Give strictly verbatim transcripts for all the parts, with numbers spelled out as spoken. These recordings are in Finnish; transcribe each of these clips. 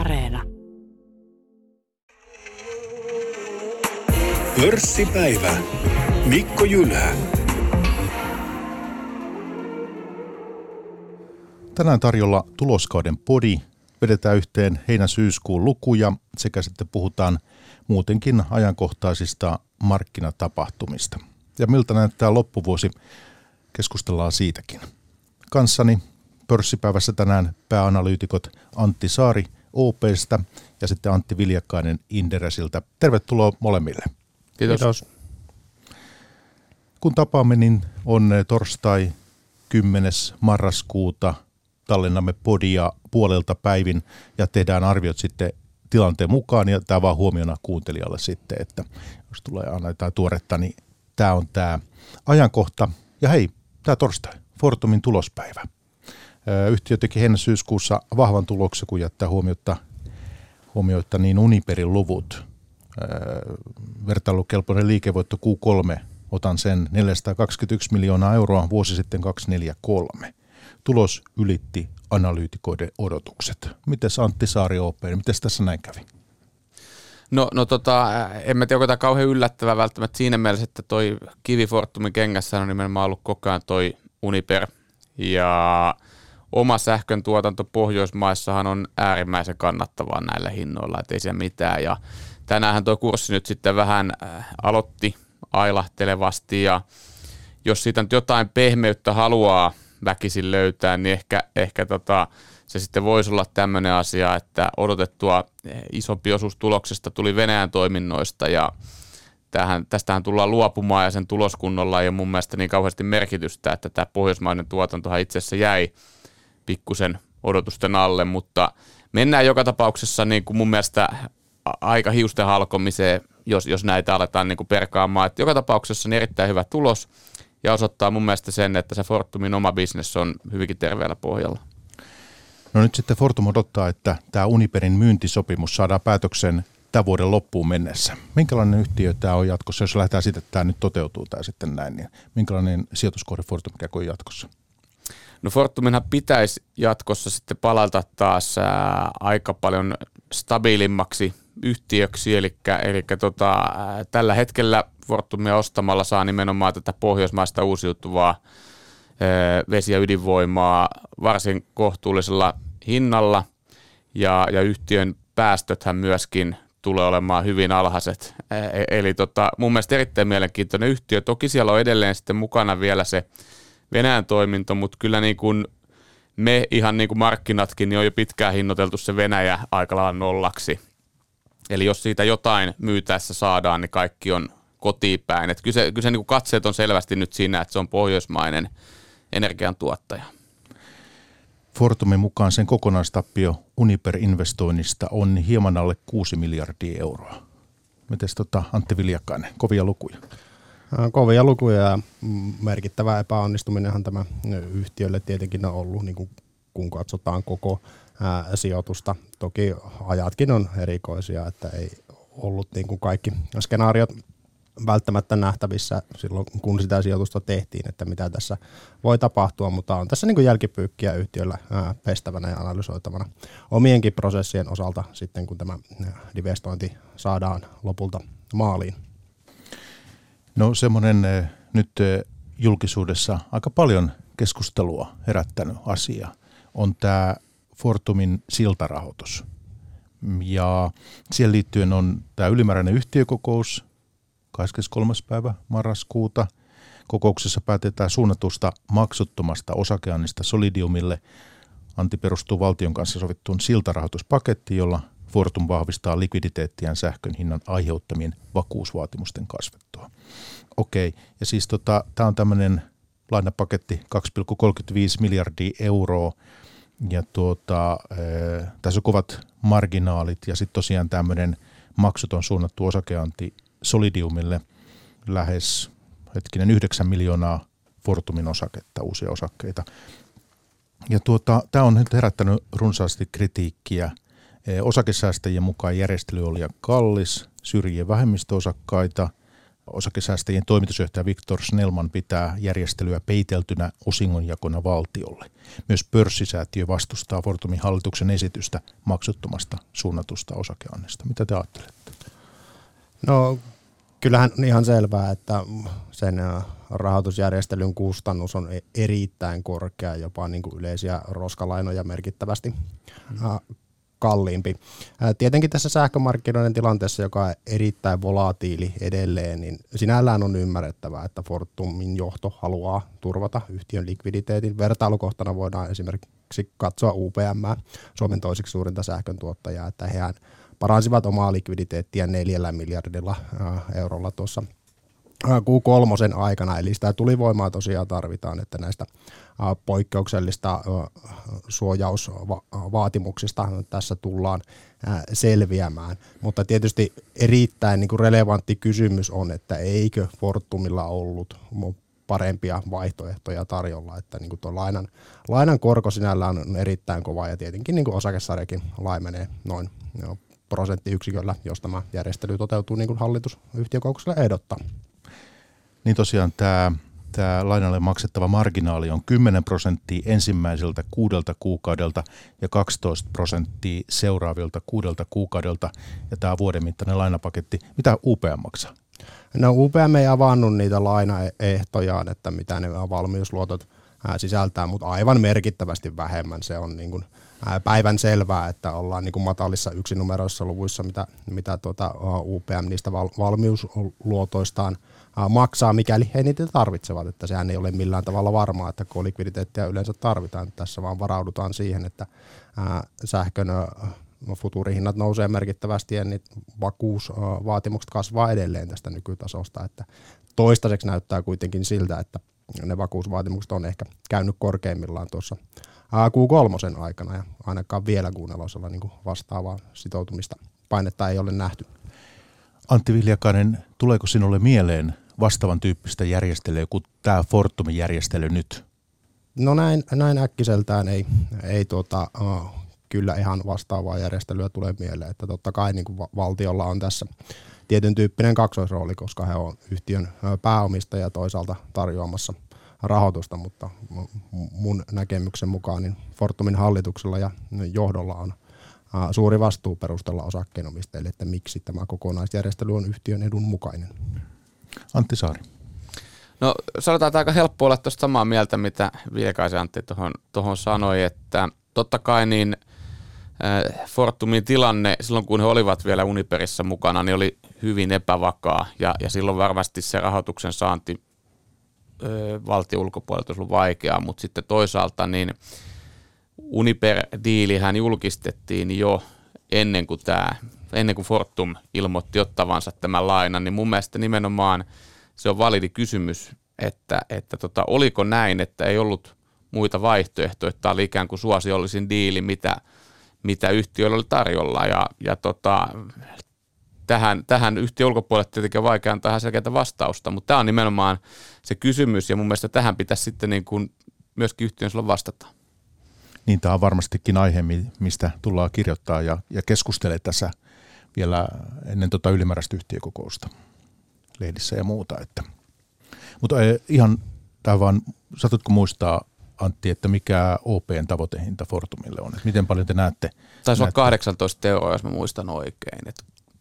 Areena. Pörssipäivä. Mikko Jylhä. Tänään tarjolla tuloskauden podi. Vedetään yhteen heinä-syyskuun lukuja sekä sitten puhutaan muutenkin ajankohtaisista markkinatapahtumista. Ja miltä näyttää loppuvuosi? Keskustellaan siitäkin. Kanssani pörssipäivässä tänään pääanalyytikot Antti Saari O P:stä ja sitten Antti Viljakainen Inderesiltä. Tervetuloa molemmille. Kiitos. Kiitos. Kun tapaamme, niin on torstai kymmenes marraskuuta. Tallennamme podia puolelta päivin ja tehdään arviot sitten tilanteen mukaan. Ja tämä vaan huomiona kuuntelijalle sitten, että jos tulee aina jotain tuoretta, niin tämä on tämä ajankohta. Ja hei, tämä torstai, Fortumin tulospäivä. Yhtiö teki heinä-syyskuussa vahvan tuloksen, kun jättää huomiotta, huomioita niin Uniperin luvut. Vertailukelpoinen liikevoitto Q kolme, otan sen neljäsataakaksikymmentäyksi miljoonaa euroa, vuosi sitten kaksisataaneljäkymmentäkolme. Tulos ylitti analyytikoiden odotukset. Mites Antti Saari O P, mites tässä näin kävi? No, no tota, en mä tiedä, onko tämä kauhean yllättävää välttämättä siinä mielessä, että toi kivi Fortumin kengässä on nimenomaan ollut koko ajan toi Uniper. Ja oma sähkön tuotanto Pohjoismaissahan on äärimmäisen kannattavaa näillä hinnoilla, ettei se mitään. Ja tänäänhän tuo kurssi nyt sitten vähän aloitti ailahtelevasti, ja jos siitä nyt jotain pehmeyttä haluaa väkisin löytää, niin ehkä, ehkä tota, se sitten voisi olla tämmöinen asia, että odotettua isompi osuus tuloksesta tuli Venäjän toiminnoista, ja tämähän, tästähän tullaan luopumaan, ja sen tuloskunnolla ei ole mun mielestä niin kauheasti merkitystä, että tämä pohjoismainen tuotantohan itse asiassa jäi pikkusen odotusten alle, mutta mennään joka tapauksessa niin kuin mun mielestä aika hiusten halkomiseen, jos, jos näitä aletaan niin kuin perkaamaan. Et joka tapauksessa niin erittäin hyvä tulos ja osoittaa mun mielestä sen, että se Fortumin oma business on hyvinkin terveellä pohjalla. No nyt sitten Fortum odottaa, että tämä Uniperin myyntisopimus saadaan päätöksen tämän vuoden loppuun mennessä. Minkälainen yhtiö tämä on jatkossa, jos lähdetään siitä, että tämä nyt toteutuu tai sitten näin, niin minkälainen sijoituskohde Fortum käy jatkossa? No Fortuminhan pitäisi jatkossa sitten palata taas ää, aika paljon stabiilimmaksi yhtiöksi, eli, eli tota, ää, tällä hetkellä Fortumia ostamalla saa nimenomaan tätä pohjoismaista uusiutuvaa ää, vesi- ja ydinvoimaa varsin kohtuullisella hinnalla, ja, ja yhtiön päästöthän myöskin tulee olemaan hyvin alhaiset. Ää, eli tota, mun mielestä erittäin mielenkiintoinen yhtiö. Toki siellä on edelleen sitten mukana vielä se Venäjän toiminto, mutta kyllä niin kuin me ihan niin kuin markkinatkin niin on jo pitkään hinnoiteltu se Venäjä aika lailla nollaksi. Eli jos siitä jotain myytäessä saadaan, niin kaikki on kotiinpäin. Että kyllä se, kyllä se niin kuin katseet on selvästi nyt siinä, että se on pohjoismainen energiantuottaja. Fortumin mukaan sen kokonaistappio Uniper-investoinnista on hieman alle kuusi miljardia euroa. Mites tota, Antti Viljakainen, kovia lukuja? Kovia lukuja ja merkittävä epäonnistuminenhan tämä yhtiölle tietenkin on ollut, niin kun katsotaan koko ää, sijoitusta. Toki ajatkin on erikoisia, että ei ollut niin kuin kaikki skenaariot välttämättä nähtävissä silloin, kun sitä sijoitusta tehtiin, että mitä tässä voi tapahtua, mutta on tässä niin kuin jälkipyykkiä yhtiöllä ää, pestävänä ja analysoitavana omienkin prosessien osalta sitten, kun tämä divestointi saadaan lopulta maaliin. No semmoinen nyt julkisuudessa aika paljon keskustelua herättänyt asia on tämä Fortumin siltarahoitus. Ja siihen liittyen on tämä ylimääräinen yhtiökokous kahdeskymmeneskolmas päivä marraskuuta. Kokouksessa päätetään suunnatusta maksuttomasta osakeannista Solidiumille. Antti perustuu valtion kanssa sovittuun siltarahoituspakettiin, jolla Fortum vahvistaa likviditeettiään sähkön hinnan aiheuttamien vakuusvaatimusten kasvettua. Okei, ja siis tota, tämä on tämmöinen lainapaketti kaksi pilkku kolmekymmentäviisi miljardia euroa, ja tuota, e, tässä on kovat marginaalit, ja sitten tosiaan tämmöinen maksuton suunnattu osakeanti Solidiumille lähes hetkinen yhdeksän miljoonaa Fortumin osaketta, uusia osakkeita. Ja tuota, tämä on nyt herättänyt runsaasti kritiikkiä. Osakesäästäjien mukaan järjestely oli kallis, syrjii vähemmistöosakkaita, Osakesäästäjien toimitusjohtaja Viktor Snellman pitää järjestelyä peiteltynä osingonjakona valtiolle. Myös pörssisäätiö vastustaa Fortumin hallituksen esitystä maksuttomasta suunnatusta osakeannesta. Mitä te ajattelette? No kyllähän on ihan selvää, että sen rahoitusjärjestelyn kustannus on erittäin korkea, jopa niin kuin yleisiä roskalainoja merkittävästi mm. kalliimpi. Tietenkin tässä sähkömarkkinoiden tilanteessa, joka on erittäin volatiili edelleen, niin sinällään on ymmärrettävää, että Fortumin johto haluaa turvata yhtiön likviditeetin. Vertailukohtana voidaan esimerkiksi katsoa U P M, Suomen toiseksi suurinta sähköntuottajaa, että hehän paransivat omaa likviditeettiä neljällä miljardilla eurolla tuossa Q kolme aikana, eli sitä tulivoimaa tosiaan tarvitaan, että näistä poikkeuksellista suojausvaatimuksista tässä tullaan selviämään. Mutta tietysti erittäin relevantti kysymys on, että eikö Fortumilla ollut parempia vaihtoehtoja tarjolla, että niin kuin tuo lainan, lainan korko sinällään on erittäin kova ja tietenkin niin kuin osakesarjakin laimenee noin prosenttiyksiköllä, jos tämä järjestely toteutuu niin kuin hallitus yhtiökouksella ehdottaa. Niin tosiaan tämä, tämä lainalle maksettava marginaali on kymmenen prosenttia ensimmäiseltä kuudelta kuukaudelta ja kaksitoista prosenttia seuraavilta kuudelta kuukaudelta ja tämä vuoden mittainen lainapaketti. Mitä U P M maksaa? No U P M ei avannut niitä lainaehtojaan, että mitä ne valmiusluotot sisältää, mutta aivan merkittävästi vähemmän. Se on niin kuin päivän selvää, että ollaan niin kuin matalissa yksinumeroissa luvuissa, mitä, mitä tuota U P M niistä valmiusluotoistaan maksaa, mikäli he niitä tarvitsevat, että sehän ei ole millään tavalla varmaa, että kun likviditeettiä yleensä tarvitaan, tässä vaan varaudutaan siihen, että sähkön futurihinnat nousee merkittävästi ja niitä vakuusvaatimukset kasvaa edelleen tästä nykytasosta, että toistaiseksi näyttää kuitenkin siltä, että ne vakuusvaatimukset on ehkä käynyt korkeimmillaan tuossa Q kolme aikana ja ainakaan vielä Q neljä niin vastaavaa sitoutumista painetta ei ole nähty. Antti Viljakainen, tuleeko sinulle mieleen vastaavan tyyppistä järjestelyä kuin tämä Fortumin järjestely nyt? No näin, näin äkkiseltään ei, ei tuota, oh, kyllä ihan vastaavaa järjestelyä tule mieleen, että totta kai niin kuin valtiolla on tässä tietyn tyyppinen kaksoisrooli, koska he on yhtiön pääomistaja ja toisaalta tarjoamassa rahoitusta, mutta mun näkemyksen mukaan niin Fortumin hallituksella ja johdolla on suuri vastuu perustella osakkeenomistajille, että miksi tämä kokonaisjärjestely on yhtiön edun mukainen. Antti Saari. No sanotaan, että aika helppo olla tuosta samaa mieltä, mitä Viljakaisen Antti tuohon sanoi, että totta kai niin äh, Fortumin tilanne silloin, kun he olivat vielä Uniperissä mukana, niin oli hyvin epävakaa ja, ja silloin varmasti se rahoituksen saanti äh, valtion ulkopuolelta olisi ollut vaikeaa, mutta sitten toisaalta niin Uniper-diilihän julkistettiin jo ennen kuin, tämä, ennen kuin Fortum ilmoitti ottavansa tämän lainan, niin mun mielestä nimenomaan se on validi kysymys, että, että tota, oliko näin, että ei ollut muita vaihtoehtoja, että tämä oli ikään kuin suosiollisin diili, mitä, mitä yhtiöillä oli tarjolla. Ja, ja tota, tähän, tähän yhtiön ulkopuolelle tietenkin on vaikea antaa ihan selkeää vastausta, mutta tämä on nimenomaan se kysymys, ja mun mielestä tähän pitäisi sitten niin kuin myöskin yhtiön silloin vastata. Niin tämä on varmastikin aihe, mistä tullaan kirjoittaa ja, ja keskustelemaan tässä vielä ennen tota ylimääräistä yhtiökokousta lehdissä ja muuta. Että. Mutta ihan tämä vaan, satutko muistaa Antti, että mikä O P:n tavoitehinta Fortumille on? Et miten paljon te näette? Taisi olla kahdeksantoista euroa, jos mä muistan oikein. Et,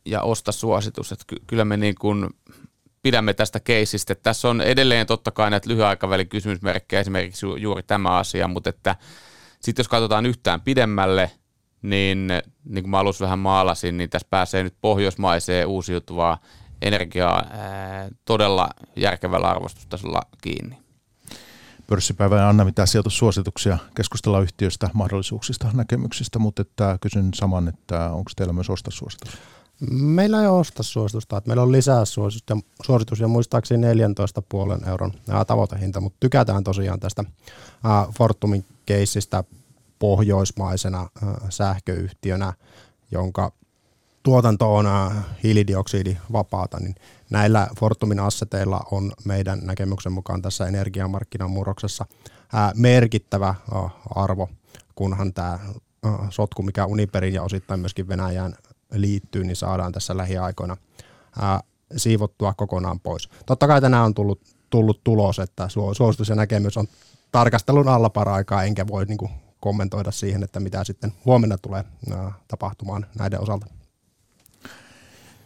ja osta suositus, että ky- kyllä me niin kuin pidämme tästä keisistä. Tässä on edelleen totta kai näitä lyhyen aikavälin kysymysmerkkejä, esimerkiksi ju- juuri tämä asia, mutta että sitten jos katsotaan yhtään pidemmälle, niin, niin kuin mä alussa vähän maalasin, niin tässä pääsee nyt pohjoismaiseen uusiutuvaa energiaa ää, todella järkevällä arvostustasolla kiinni. Pörssipäivänä anna mitään sijoitussuosituksia, keskustellaan yhtiöistä, mahdollisuuksista, näkemyksistä, mutta että kysyn saman, että onko teillä myös ostosuositus? Meillä ei ole ostasuositusta, että meillä on lisää suositusta, suositus ja muistaakseni neljätoista pilkku viisi euron tavoitehinta, mutta tykätään tosiaan tästä ää, Fortumin keissistä pohjoismaisena ää, sähköyhtiönä, jonka tuotanto on ää, hiilidioksidivapaata, niin näillä Fortumin asseteilla on meidän näkemyksen mukaan tässä energiamarkkinamurroksessa ää, merkittävä ää, arvo, kunhan tämä ää, sotku, mikä Uniperin ja osittain myöskin Venäjään liittyy, niin saadaan tässä lähiaikoina ää, siivottua kokonaan pois. Totta kai tänään on tullut, tullut tulos, että suositus ja näkemys on tarkastelun alla paraikaa, enkä voi niin kuin kommentoida siihen, että mitä sitten huomenna tulee tapahtumaan näiden osalta.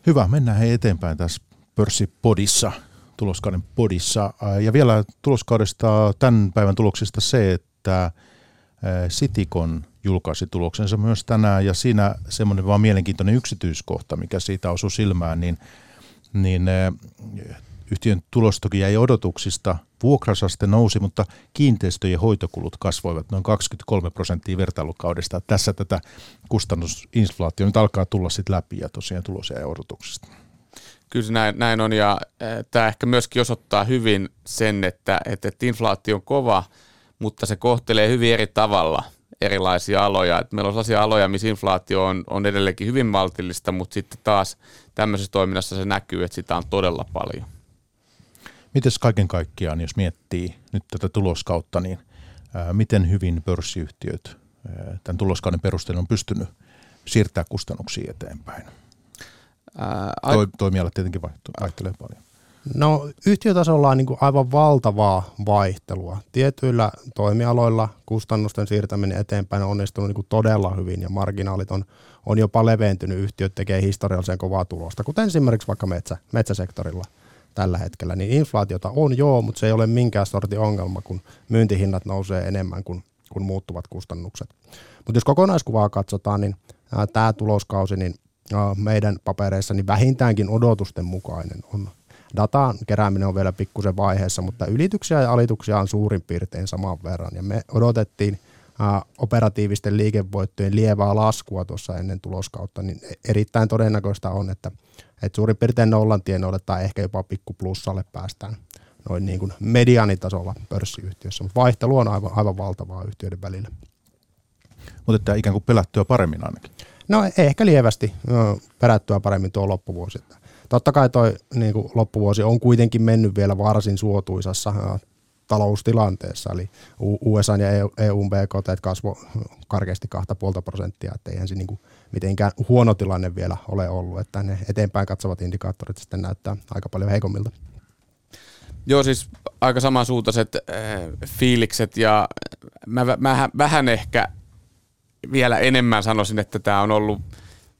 Hyvä, mennään he eteenpäin tässä pörssipodissa, tuloskauden podissa. Ja vielä tuloskaudesta, tämän päivän tuloksista se, että Sitikon julkaisi tuloksensa myös tänään, ja siinä semmoinen vaan mielenkiintoinen yksityiskohta, mikä siitä osui silmään, niin, niin yhtiön tulos toki jäi odotuksista, vuokrasaste nousi, mutta kiinteistöjen hoitokulut kasvoivat noin kaksikymmentäkolme prosenttia vertailukaudesta. Tässä tätä kustannusinflaatio nyt alkaa tulla sitten läpi, ja tosiaan tulos jäi odotuksista. Kyllä näin, näin on, ja tämä ehkä myöskin osoittaa hyvin sen, että, että inflaatio on kova, mutta se kohtelee hyvin eri tavalla erilaisia aloja. Et meillä on sellaisia aloja, missä inflaatio on, on edelleenkin hyvin maltillista, mutta sitten taas tämmöisessä toiminnassa se näkyy, että sitä on todella paljon. Mites kaiken kaikkiaan, jos miettii nyt tätä tuloskautta, niin ää, miten hyvin pörssiyhtiöt ää, tämän tuloskauden perusteella on pystynyt siirtää kustannuksia eteenpäin? Ää, ai- Toi, toimialat tietenkin vaihtu, vaihtelee paljon. No yhtiötasolla on niin kuin aivan valtavaa vaihtelua. Tietyillä toimialoilla kustannusten siirtäminen eteenpäin on onnistunut niin kuin todella hyvin, ja marginaalit on, on jopa leventynyt. Yhtiöt tekee historiallisen kovaa tulosta, kuten esimerkiksi vaikka metsä, metsäsektorilla tällä hetkellä. Niin inflaatiota on joo, mutta se ei ole minkään sortin ongelma, kun myyntihinnat nousee enemmän kuin, kuin muuttuvat kustannukset. Mutta jos kokonaiskuvaa katsotaan, niin äh, tämä tuloskausi niin, äh, meidän papereissa niin vähintäänkin odotusten mukainen on. Datan kerääminen on vielä pikkusen vaiheessa, mutta ylityksiä ja alituksia on suurin piirtein saman verran. Ja me odotettiin ää, operatiivisten liikevoittojen lievää laskua tuossa ennen tuloskautta, niin erittäin todennäköistä on, että, että suurin piirtein nollan tienoille tai ehkä jopa pikkuplussalle päästään noin niin kuin medianitasolla pörssiyhtiössä. Mutta vaihtelu on aivan, aivan valtavaa yhtiöiden välillä. Mutta tämä ikään kuin pelättyä paremmin ainakin? No ehkä lievästi pelättyä paremmin tuo loppuvuosi. Totta kai toi niin kuin loppuvuosi on kuitenkin mennyt vielä varsin suotuisassa ä, taloustilanteessa, eli U S A ja E U:n B K T kasvoi karkeasti kaksi pilkku viisi prosenttia, että eihän se niin kuin mitenkään huono tilanne vielä ole ollut, että ne eteenpäin katsovat indikaattorit sitten näyttää aika paljon heikommilta. Joo, siis aika samansuuntaiset äh, fiilikset, ja mä, mä vähän ehkä vielä enemmän sanoisin, että tämä on ollut,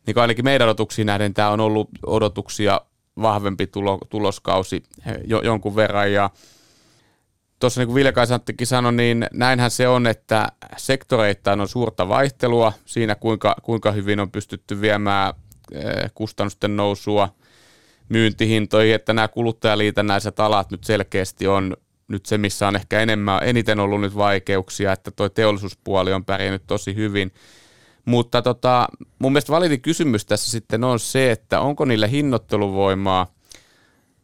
niin ainakin meidän odotuksiin nähden, tämä on ollut odotuksia vahvempi tulo, tuloskausi jo, jonkun verran. Ja tuossa niin kuin Viljakainen-Anttikin sanoi, niin näinhän se on, että sektoreittain on suurta vaihtelua siinä, kuinka, kuinka hyvin on pystytty viemään kustannusten nousua myyntihintoihin, että nämä kuluttajaliitännäiset alat nyt selkeästi on nyt se, missä on ehkä enemmän, eniten ollut nyt vaikeuksia, että tuo teollisuuspuoli on pärjännyt tosi hyvin. Mutta tota, mun mielestä validi kysymys tässä sitten on se, että onko niillä hinnoitteluvoimaa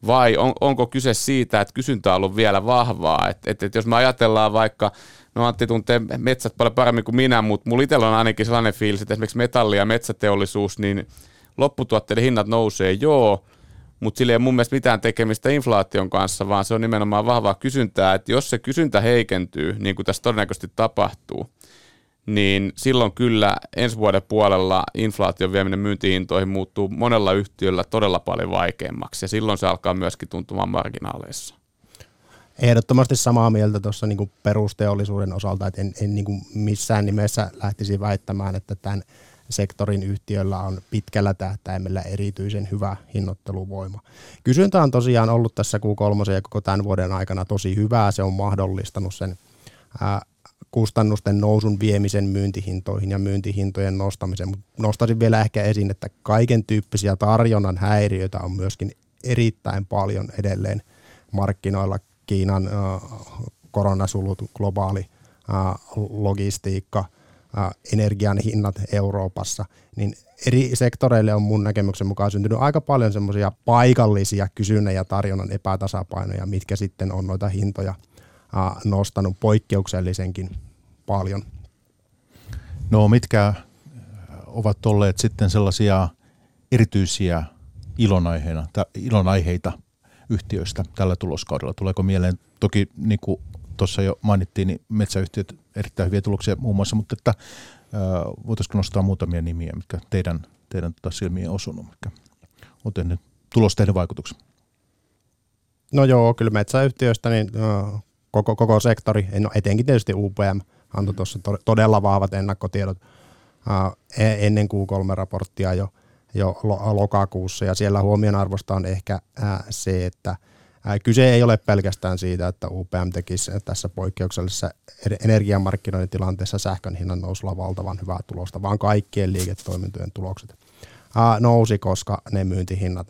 vai on, onko kyse siitä, että kysyntä on ollut vielä vahvaa. Et, et, et jos me ajatellaan vaikka, no Antti tuntee metsät paljon paremmin kuin minä, mutta mulla itsellä on ainakin sellainen fiilis, että esimerkiksi metalli- ja metsäteollisuus, niin lopputuotteiden hinnat nousee joo, mutta sillä ei mun mielestä mitään tekemistä inflaation kanssa, vaan se on nimenomaan vahvaa kysyntää, että jos se kysyntä heikentyy, niin kuin tässä todennäköisesti tapahtuu, niin silloin kyllä ensi vuoden puolella inflaation vieminen myyntihintoihin muuttuu monella yhtiöllä todella paljon vaikeammaksi, ja silloin se alkaa myöskin tuntumaan marginaaleissa. Ehdottomasti samaa mieltä tuossa niin kuin perusteollisuuden osalta, että en, en niin kuin missään nimessä lähtisi väittämään, että tämän sektorin yhtiöllä on pitkällä tähtäimellä erityisen hyvä hinnoitteluvoima. Kysyntä on tosiaan ollut tässä Q kolme ja koko tämän vuoden aikana tosi hyvää, se on mahdollistanut sen ää, kustannusten nousun viemisen myyntihintoihin ja myyntihintojen nostamisen, mutta nostaisin vielä ehkä esiin, että kaiken tyyppisiä tarjonnan häiriöitä on myöskin erittäin paljon edelleen markkinoilla. Kiinan äh, koronasulut, globaali äh, logistiikka, äh, energian hinnat Euroopassa, niin eri sektoreille on mun näkemyksen mukaan syntynyt aika paljon semmoisia paikallisia kysynnän ja tarjonnan epätasapainoja, mitkä sitten on noita hintoja nostanut poikkeuksellisenkin paljon. No mitkä ovat olleet sitten sellaisia erityisiä ilonaiheita, ilonaiheita yhtiöistä tällä tuloskaudella? Tuleeko mieleen, toki niin kuin tuossa jo mainittiin, niin metsäyhtiöt erittäin hyviä tuloksia muun muassa, mutta että, voitaisiinko nostaa muutamia nimiä, mitkä teidän, teidän tota silmiin osunut, mitkä olette nyt tulos tehnyt vaikutuksen? No joo, kyllä metsäyhtiöistä niin koko, koko sektori, no etenkin tietysti U P M, antoi tuossa todella vahvat ennakkotiedot ennen Q kolme raporttia jo, jo lokakuussa, ja siellä huomionarvosta on ehkä se, että kyse ei ole pelkästään siitä, että U P M tekisi tässä poikkeuksellisessa energiamarkkinoiden tilanteessa sähkön hinnan nousulla valtavan hyvää tulosta, vaan kaikkien liiketoimintojen tulokset nousi, koska ne myyntihinnat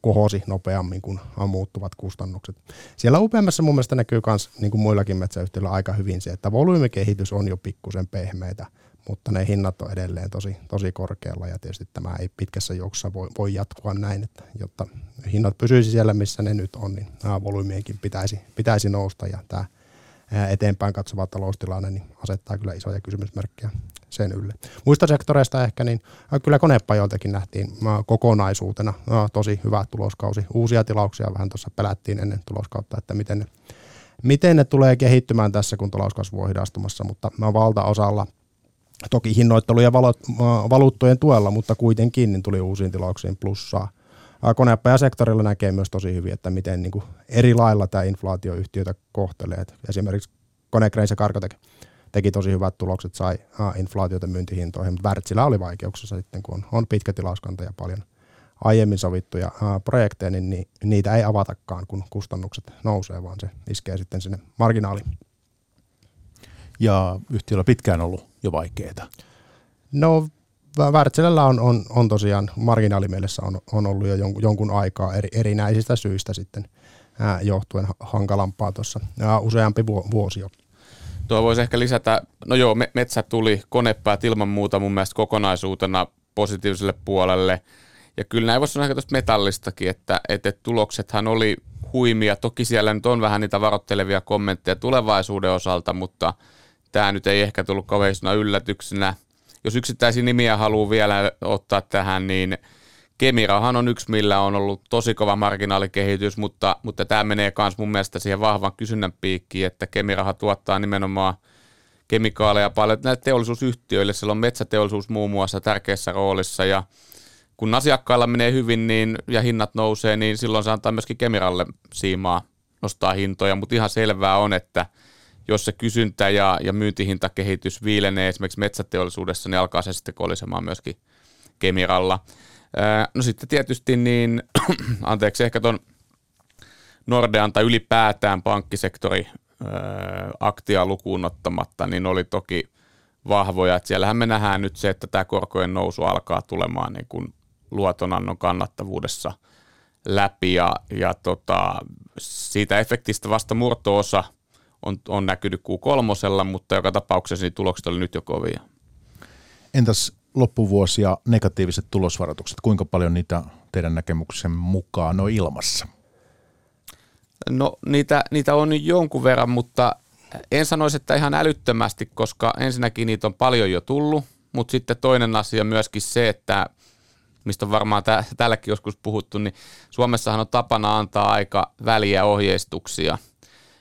kohosi nopeammin kuin muuttuvat kustannukset. Siellä U P M:ssä mun mielestä näkyy myös niin kuin muillakin metsäyhtiöillä aika hyvin se, että volyymikehitys on jo pikkusen pehmeitä, mutta ne hinnat on edelleen tosi, tosi korkealla, ja tietysti tämä ei pitkässä juoksussa voi, voi jatkua näin, että jotta hinnat pysyisi siellä, missä ne nyt on, niin nämä volyymienkin pitäisi, pitäisi nousta, ja tämä eteenpäin katsova taloustilanne niin asettaa kyllä isoja kysymysmerkkejä sen ylle. Muista sektoreista ehkä, niin kyllä konepajoltakin nähtiin kokonaisuutena tosi hyvä tuloskausi. Uusia tilauksia vähän tuossa pelättiin ennen tuloskautta, että miten ne, miten ne tulee kehittymään tässä, kun talouskasvu on hidastumassa, mutta valtaosalla, toki hinnoittelu- ja valuuttojen tuella, mutta kuitenkin niin tuli uusiin tilauksiin plussaa. Konepajasektorilla näkee myös tosi hyvin, että miten niin kuin eri lailla tämä inflaatioyhtiötä kohtelee. Et esimerkiksi Konecranes ja Cargotec teki tosi hyvät tulokset, sai inflaatiota myyntihintoihin, mutta Wärtsilä oli vaikeuksessa sitten, kun on pitkä tilauskanta ja paljon aiemmin sovittuja projekteja, niin niitä ei avatakaan, kun kustannukset nousee, vaan se iskee sitten sinne marginaaliin. Ja yhtiöllä pitkään ollut jo vaikeaa. No Wärtsilällä on, on, on tosiaan marginaalimielessä on, on ollut jo jonkun, jonkun aikaa eri, erinäisistä syistä sitten ää, johtuen hankalampaa tuossa useampi vuosi jo. Tuo voisi ehkä lisätä, no joo, me, metsä tuli, konepäät ilman muuta mun mielestä kokonaisuutena positiiviselle puolelle. Ja kyllä näin voisi sanoa ehkä tuosta metallistakin, että, että tuloksethan oli huimia. Toki siellä nyt on vähän niitä varoittelevia kommentteja tulevaisuuden osalta, mutta tämä nyt ei ehkä tullut kauheisena yllätyksenä. Jos yksittäisiä nimiä haluaa vielä ottaa tähän, niin Kemirahan on yksi, millä on ollut tosi kova marginaalikehitys, mutta, mutta tämä menee myös mun mielestä siihen vahvan kysynnän piikkiin, että Kemirahan tuottaa nimenomaan kemikaaleja paljon näille teollisuusyhtiöille. Siellä on metsäteollisuus muun muassa tärkeässä roolissa, ja kun asiakkailla menee hyvin niin, ja hinnat nousee, niin silloin se antaa myöskin Kemiralle siimaa nostaa hintoja, mutta ihan selvää on, että jos se kysyntä ja, ja myyntihintakehitys viilenee esimerkiksi metsäteollisuudessa, niin alkaa se sitten kolisemaan myöskin Kemiralla. No sitten tietysti niin, anteeksi, ehkä tuon Nordean tai ylipäätään pankkisektori aktia lukuun ottamatta, niin oli toki vahvoja. Että siellähän me nähdään nyt se, että tämä korkojen nousu alkaa tulemaan niin kuin luotonannon kannattavuudessa läpi, ja, ja tota, siitä efektistä vasta murto-osa On, on näkynyt Q kolme, mutta joka tapauksessa niin tulokset oli nyt jo kovia. Entäs loppuvuosi ja negatiiviset tulosvaroitukset? Kuinka paljon niitä teidän näkemyksen mukaan on ilmassa? No niitä, niitä on jonkun verran, mutta en sanoisi, että ihan älyttömästi, koska ensinnäkin niitä on paljon jo tullut, mutta sitten toinen asia myöskin se, että mistä on varmaan tä- tälläkin joskus puhuttu, niin Suomessahan on tapana antaa aika väliä ohjeistuksia.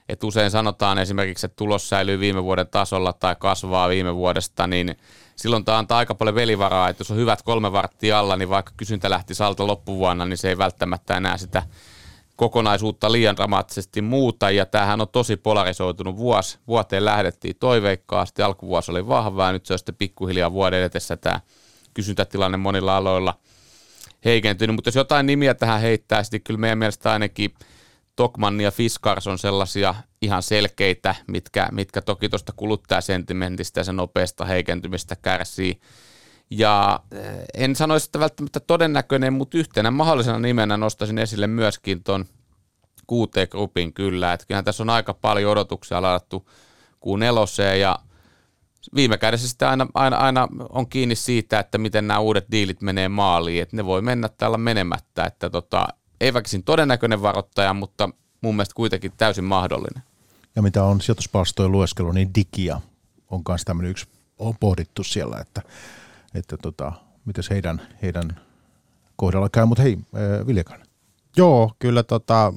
Et usein sanotaan esimerkiksi, että tulos säilyy viime vuoden tasolla tai kasvaa viime vuodesta, niin silloin tämä antaa aika paljon velivaraa, että jos on hyvät kolme varttia alla, niin vaikka kysyntä lähti alta loppuvuonna, niin se ei välttämättä enää sitä kokonaisuutta liian dramaattisesti muuta, ja tämähän on tosi polarisoitunut vuosi. Vuoteen lähdettiin toiveikkaasti, alkuvuosi oli vahvaa, nyt se on sitten pikkuhiljaa vuoden edessä tämä kysyntätilanne monilla aloilla heikentynyt, mutta jos jotain nimiä tähän heittää, niin kyllä meidän mielestä ainakin Tokmania ja Fiskars on sellaisia ihan selkeitä, mitkä, mitkä toki tuosta kuluttajasentimentistä ja sen nopeasta heikentymistä kärsii. Ja en sanoisi, että välttämättä todennäköinen, mutta yhtenä mahdollisena nimenä nostaisin esille myöskin tuon kuusi T groupin kyllä. Että kyllähän tässä on aika paljon odotuksia ladattu Q neljä, ja viime kädessä sitä aina, aina, aina on kiinni siitä, että miten nämä uudet diilit menee maaliin. Että ne voi mennä täällä menemättä, että tota... Ei väkisin todennäköinen varoittaja, mutta mun mielestä kuitenkin täysin mahdollinen. Ja mitä on sijoituspalstojen lueskelu, niin Digia on myös tämmöinen yksi, on pohdittu siellä, että, että tota, mitäs heidän, heidän kohdalla käy. Mutta hei, Viljakainen. Joo, kyllä tota,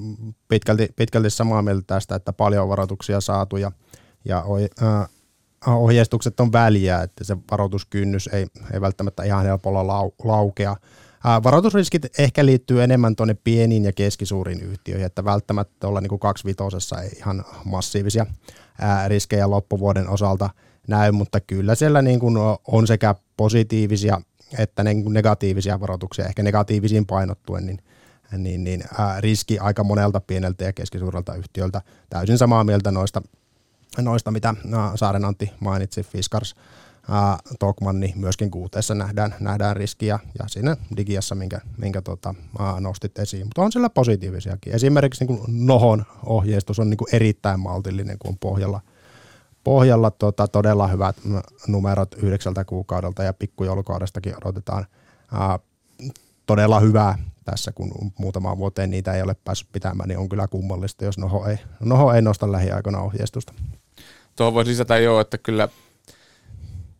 pitkälti, pitkälti samaa mieltä tästä, että paljon varoituksia saatu ja, ja ohjeistukset on väliä, että se varoituskynnys ei, ei välttämättä ihan helpolla lau, laukea. Varoitusriskit ehkä liittyy enemmän tuonne pieniin ja keskisuuriin yhtiöihin, että välttämättä olla niin kuin kaksivitosessa ei ihan massiivisia riskejä loppuvuoden osalta näy, mutta kyllä siellä niin kuin on sekä positiivisia että negatiivisia varoituksia, ehkä negatiivisiin painottuen, niin, niin, niin ää, riski aika monelta pieneltä ja keskisuurelta yhtiöltä. Täysin samaa mieltä noista, noista mitä ää, Saaren Antti mainitsi, Fiskars, ää, Tokman, niin myöskin kuuteessa nähdään, nähdään riskiä ja siinä Digiassa, minkä, minkä tota, ää, nostit esiin, mutta on siellä positiivisiakin. Esimerkiksi niin kuin Nohon ohjeistus on niin kuin erittäin maltillinen, kun on pohjalla. Pohjalla tota, todella hyvät numerot yhdeksältä kuukaudelta ja pikkujoulukaudestakin odotetaan ää, todella hyvää tässä, kun muutamaan vuoteen niitä ei ole päässyt pitämään, niin on kyllä kummallista, jos Noho ei, noho ei nosta lähiaikana ohjeistusta. Tuohon voisi lisätä jo, että kyllä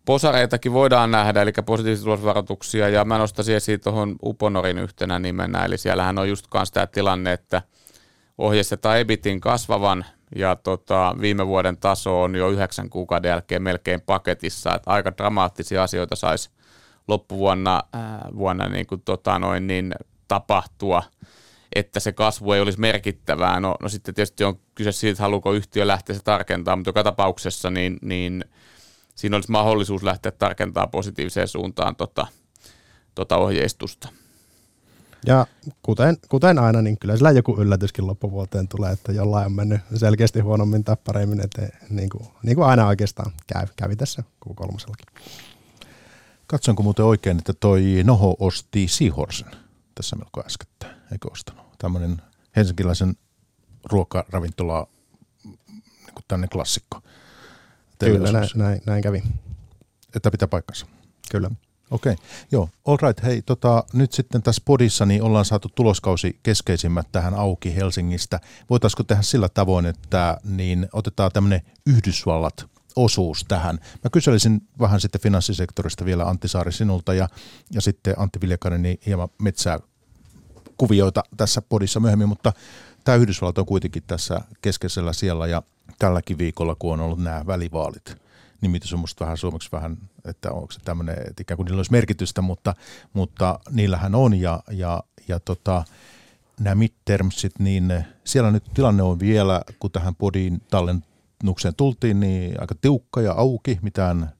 posareitakin voidaan nähdä, eli positiivisia tulosvaroituksia, ja mä nostaisin esiin tuohon Uponorin yhtenä nimenä, eli siellähän on just myös tämä tilanne, että ohjeistetaan E B I Tin kasvavan, ja tota, viime vuoden taso on jo yhdeksän kuukauden jälkeen melkein paketissa. Et aika dramaattisia asioita saisi loppuvuonna ää, vuonna niin kuin, tota, noin, niin tapahtua, että se kasvu ei olisi merkittävää. No, no sitten tietysti on kyse siitä, haluuko yhtiö lähteä se tarkentamaan, mutta joka tapauksessa niin, niin siinä olisi mahdollisuus lähteä tarkentamaan positiiviseen suuntaan tota, tota ohjeistusta. Ja kuten, kuten aina, niin kyllä sillä joku yllätyskin loppuvuoteen tulee, että jollain on mennyt selkeästi huonommin tai paremmin, eteen, niin, kuin, niin kuin aina oikeastaan käy, kävi tässä Q kolme. Katsonko muuten oikein, että toi Noho osti Seahorsen tässä melko äskettäin, eikö ostanut? Tämmöinen helsinkiläisen ruokaravintola, niin kuin tämmöinen klassikko. Teillä kyllä, näin, näin, näin kävi. Että pitää paikkansa. Kyllä. Okei, joo. All right, hei, tota, nyt sitten tässä podissa niin ollaan saatu tuloskausi keskeisimmät tähän auki Helsingistä. Voitaisiko tehdä sillä tavoin, että niin otetaan tämmöinen Yhdysvallat-osuus tähän. Mä kyselisin vähän sitten finanssisektorista vielä Antti Saari sinulta ja, ja sitten Antti Viljakainen niin hieman metsää kuvioita tässä podissa myöhemmin, mutta tämä Yhdysvallat on kuitenkin tässä keskeisellä siellä ja tälläkin viikolla, kun on ollut nämä välivaalit. Nimitys on musta vähän suomeksi vähän, että onko se tämmöinen, että ikään kuin niillä olisi merkitystä, mutta, mutta niillähän on ja, ja, ja tota, nämä midtermsit, niin siellä nyt tilanne on vielä, kun tähän podin tallennukseen tultiin, niin aika tiukka ja auki, mitään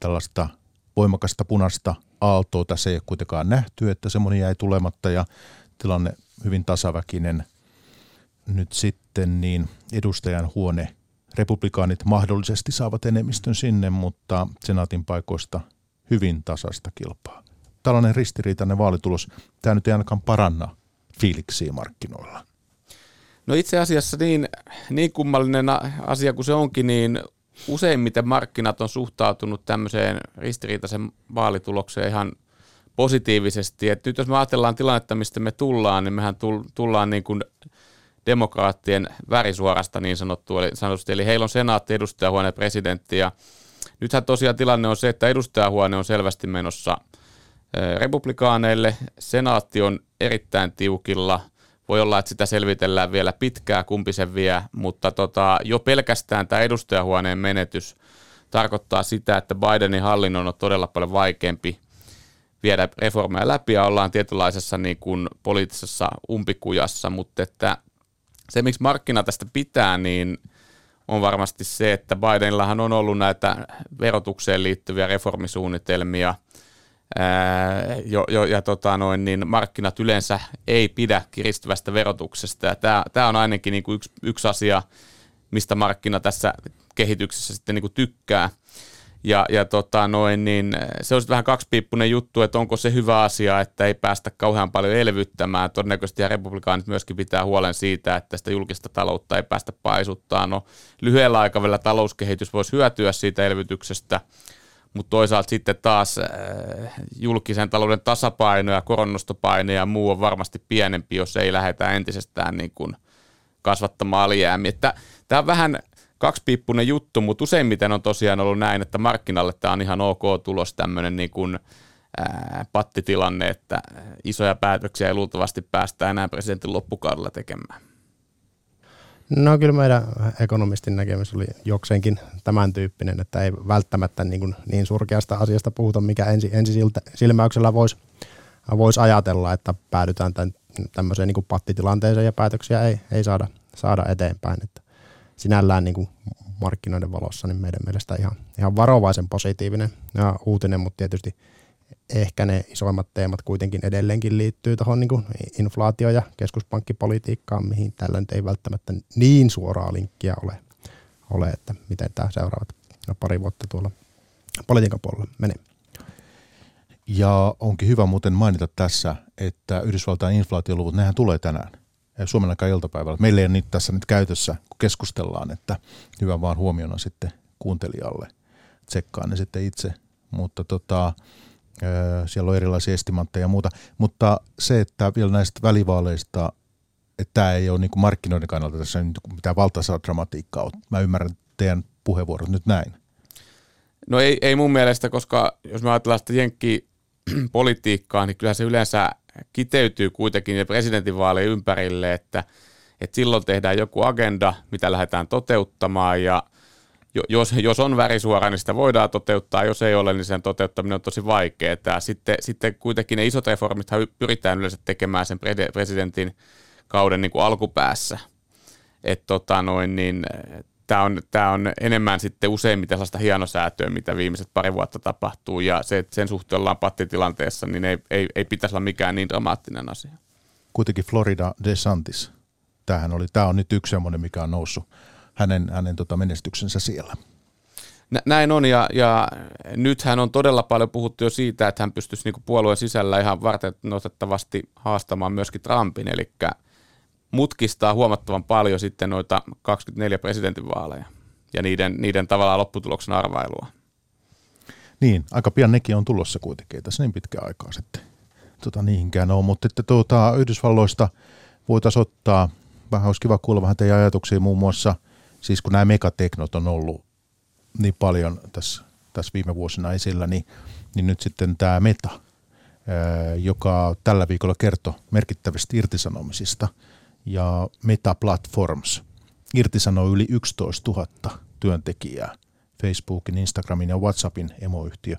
tällaista voimakasta punaista aaltoa tässä ei ole kuitenkaan nähty, että semmoinen jäi tulematta ja tilanne hyvin tasaväkinen nyt sitten, niin edustajan huone. Republikaanit mahdollisesti saavat enemmistön sinne, mutta senaatin paikoista hyvin tasasta kilpaa. Tällainen ristiriitainen vaalitulos, tämä nyt ei ainakaan paranna fiiliksiä markkinoilla. No itse asiassa niin, niin kummallinen asia kuin se onkin, niin useimmiten markkinat on suhtautunut tämmöiseen ristiriitaisen vaalitulokseen ihan positiivisesti. Et nyt jos me ajatellaan tilannetta, mistä me tullaan, niin mehän tullaan niin kuin demokraattien värisuorasta niin sanottu, eli, sanotusti, eli heillä on senaatti, edustajahuone, presidentti, ja nythän tosiaan tilanne on se, että edustajahuone on selvästi menossa republikaaneille, senaatti on erittäin tiukilla, voi olla, että sitä selvitellään vielä pitkään, kumpi sen vie, mutta tota, jo pelkästään tämä edustajahuoneen menetys tarkoittaa sitä, että Bidenin hallinnon on todella paljon vaikeampi viedä reformeja läpi, ja ollaan tietynlaisessa niin kuin poliittisessa umpikujassa, mutta että se, miksi markkina tästä pitää, niin on varmasti se, että Bidenillahan on ollut näitä verotukseen liittyviä reformisuunnitelmia, ää, jo, jo, ja tota noin, niin markkinat yleensä ei pidä kiristyvästä verotuksesta. Tämä on ainakin niin kuin yksi, yksi asia, mistä markkina tässä kehityksessä sitten niin kuin tykkää. Ja, ja tota noin, niin se on sitten vähän kaksipiippunen juttu, että onko se hyvä asia, että ei päästä kauhean paljon elvyttämään. Todennäköisesti republikaanit myöskin pitää huolen siitä, että sitä julkista taloutta ei päästä paisuttaa. No, lyhyellä aikavälillä talouskehitys voisi hyötyä siitä elvytyksestä, mutta toisaalta sitten taas äh, julkisen talouden tasapaino ja koronnostopaine ja muu on varmasti pienempi, jos ei lähdetä entisestään niin kuin kasvattamaan alijäämiä. Tämä on vähän kaksipiippunen juttu, mutta useimmiten on tosiaan ollut näin, että markkinalle tämä on ihan ok tulos, tämmöinen niin kuin, ää, pattitilanne, että isoja päätöksiä ei luultavasti päästä enää presidentin loppukaudella tekemään. No kyllä meidän ekonomistin näkemys oli jokseenkin tämän tyyppinen, että ei välttämättä niin, kuin niin surkeasta asiasta puhuta, mikä ensi, ensi silmäyksellä voisi voisi ajatella, että päädytään tämän, tämmöiseen niin kuin pattitilanteeseen ja päätöksiä ei, ei saada, saada eteenpäin. Että sinällään niin kuin markkinoiden valossa niin meidän mielestä ihan, ihan varovaisen positiivinen ja uutinen, mutta tietysti ehkä ne isoimmat teemat kuitenkin edelleenkin liittyy tuohon niin kuin inflaatio- ja keskuspankkipolitiikkaan, mihin tällä nyt ei välttämättä niin suoraa linkkiä ole, ole että miten tämä seuraavat pari vuotta tuolla politiikan puolella menee. Ja onkin hyvä muuten mainita tässä, että Yhdysvaltain inflaatioluvut, nehän tulee tänään ja Suomen aikaa iltapäivällä. Meillä ei ole niitä tässä nyt käytössä, kun keskustellaan, että hyvä vaan huomiona sitten kuuntelijalle. Tsekkaan ne sitten itse, mutta tota, siellä on erilaisia estimantteja ja muuta. Mutta se, että vielä näistä välivaaleista, että tämä ei ole niin kuin markkinoiden kannalta tässä mitään valtaisaa dramatiikkaa ole. Mä ymmärrän teidän puheenvuorot nyt näin. No ei, ei mun mielestä, koska jos me ajatellaan sitä jenkkipolitiikkaa, niin kyllä se yleensä kiteytyy kuitenkin presidentinvaalien ympärille, että, että silloin tehdään joku agenda, mitä lähdetään toteuttamaan ja jos, jos on värisuora, niin sitä voidaan toteuttaa, jos ei ole, niin sen toteuttaminen on tosi vaikeaa. Sitten, sitten kuitenkin ne isot reformithan pyritään yleensä tekemään sen presidentin kauden niin kuin alkupäässä, että tota noin niin... Tämä on, tämä on enemmän sitten useimmiten sellaista hienosäätöä, mitä viimeiset pari vuotta tapahtuu, ja se, että sen suhteen ollaan pattitilanteessa, niin ei, ei, ei pitäisi olla mikään niin dramaattinen asia. Kuitenkin Florida DeSantis, tämähän oli, tämä on nyt yksi semmoinen, mikä on noussut hänen, hänen tota menestyksensä siellä. Nä, näin on, ja, ja nythän on todella paljon puhuttu jo siitä, että hän pystyisi niin kuin puolueen sisällä ihan varteenotettavasti haastamaan myöskin Trumpin, eli mutkistaa huomattavan paljon sitten noita kaksikymmentäneljä presidentinvaaleja ja niiden, niiden tavallaan lopputuloksen arvailua. Niin, aika pian nekin on tulossa kuitenkin, ei tässä niin pitkään aikaa sitten tota, niihinkään ole, mutta että tuota, Yhdysvalloista voitaisiin ottaa, vähän olisi kiva kuulla vähän teidän ajatuksia muun muassa, siis kun nämä megateknot on ollut niin paljon tässä, tässä viime vuosina esillä, niin, niin nyt sitten tämä Meta, joka tällä viikolla kertoi merkittävistä irtisanomisista, ja Meta Platforms irtisanoi yli yksitoistatuhatta työntekijää. Facebookin, Instagramin ja WhatsAppin emoyhtiö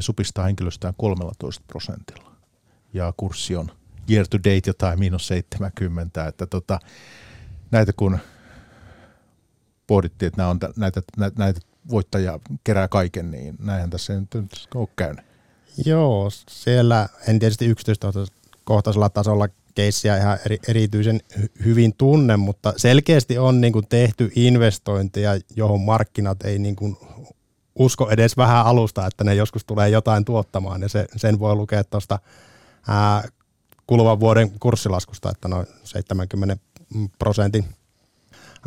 supistaa henkilöstään kolmetoista prosentilla. Ja kurssi on year to date jotain miinus seitsemänkymmentä. Että tota, näitä kun pohdittiin, että nämä on, näitä, näitä voittajia kerää kaiken, niin näinhän tässä ei nyt ole käynyt. Joo, siellä en tietysti yksityiskohtaisella tasolla keissiä ihan eri, erityisen hyvin tunne, mutta selkeästi on niin kuin tehty investointeja, johon markkinat ei niin kuin usko edes vähän alusta, että ne joskus tulee jotain tuottamaan, ja se, sen voi lukea tuosta ää, kuluvan vuoden kurssilaskusta, että noin seitsemänkymmenen prosentin